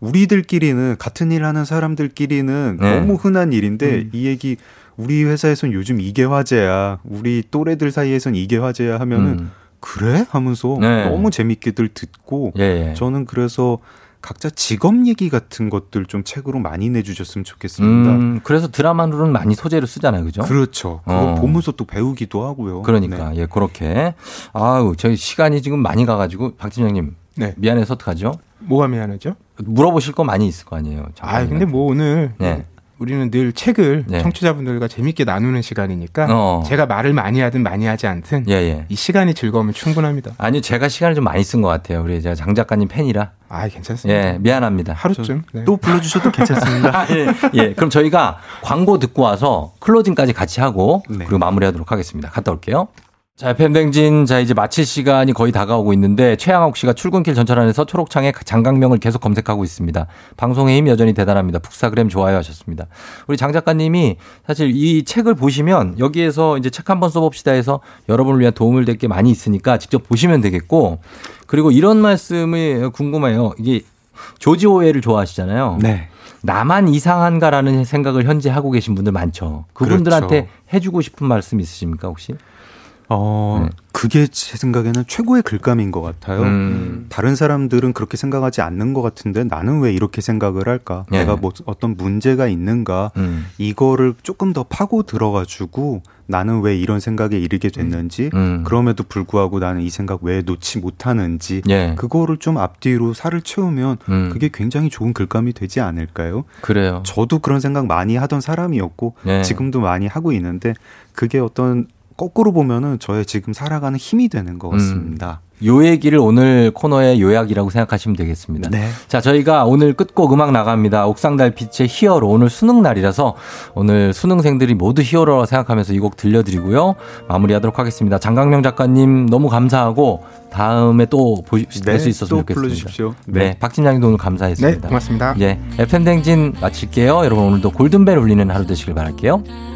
우리들끼리는 같은 일 하는 사람들끼리는 네. 너무 흔한 일인데 음. 이 얘기 우리 회사에선 요즘 이게 화제야. 우리 또래들 사이에선 이게 화제야 하면은 음. 그래? 하면서 네. 너무 재밌게들 듣고 예, 예. 저는 그래서 각자 직업 얘기 같은 것들 좀 책으로 많이 내주셨으면 좋겠습니다. 음, 그래서 드라마로는 많이 소재를 쓰잖아요. 그죠? 그렇죠. 그거 어. 보면서 또 배우기도 하고요. 그러니까. 네. 예, 그렇게. 아우, 저희 시간이 지금 많이 가가지고 박 팀장님. 네. 미안해서 어떡하죠? 뭐가 미안하죠? 물어보실 거 많이 있을 거 아니에요. 아, 근데 뭐 오늘. 네. 우리는 늘 책을 네. 청취자분들과 재밌게 나누는 시간이니까 어. 제가 말을 많이 하든 많이 하지 않든 예, 예. 이 시간이 즐거우면 충분합니다. 아니, 제가 시간을 좀 많이 쓴 것 같아요. 우리 제가 장 작가님 팬이라. 아, 괜찮습니다. 예, 미안합니다. 하루쯤 네. 또 불러주셔도 괜찮습니다. 예, 예, 그럼 저희가 광고 듣고 와서 클로징까지 같이 하고 네. 그리고 마무리하도록 하겠습니다. 갔다 올게요. 자, 에프엠 댕진, 자, 이제 마칠 시간이 거의 다가오고 있는데 최양욱 씨가 출근길 전철 안에서 초록창에 장강명을 계속 검색하고 있습니다. 방송의 힘 여전히 대단합니다. 북사그램 좋아요 하셨습니다. 우리 장 작가님이 사실 이 책을 보시면 여기에서 이제 책 한번 써봅시다 해서 여러분을 위한 도움을 될 게 많이 있으니까 직접 보시면 되겠고, 그리고 이런 말씀이 궁금해요. 이게 조지 오웰을 좋아하시잖아요. 네. 나만 이상한가라는 생각을 현재 하고 계신 분들 많죠. 그분들한테 그렇죠. 해주고 싶은 말씀 있으십니까 혹시? 어, 네. 그게 제 생각에는 최고의 글감인 것 같아요. 음. 다른 사람들은 그렇게 생각하지 않는 것 같은데 나는 왜 이렇게 생각을 할까? 네. 내가 뭐 어떤 문제가 있는가? 음. 이거를 조금 더 파고 들어가지고 나는 왜 이런 생각에 이르게 됐는지 음. 그럼에도 불구하고 나는 이 생각 왜 놓지 못하는지 예. 그거를 좀 앞뒤로 살을 채우면 음. 그게 굉장히 좋은 글감이 되지 않을까요? 그래요. 저도 그런 생각 많이 하던 사람이었고 예. 지금도 많이 하고 있는데 그게 어떤 거꾸로 보면은 저의 지금 살아가는 힘이 되는 것 같습니다. 음, 요 얘기를 오늘 코너의 요약이라고 생각하시면 되겠습니다. 네. 자, 저희가 오늘 끝곡 음악 나갑니다. 옥상달빛의 히어로. 오늘 수능 날이라서 오늘 수능생들이 모두 히어로라고 생각하면서 이 곡 들려드리고요. 마무리하도록 하겠습니다. 장강명 작가님 너무 감사하고 다음에 또 보실 수 네, 있었으면 또 좋겠습니다. 또 불러주십시오. 네. 네, 박 팀장님도 오늘 감사했습니다. 네, 고맙습니다. 예, 에프엠 댕진 마칠게요. 여러분 오늘도 골든벨 울리는 하루 되시길 바랄게요.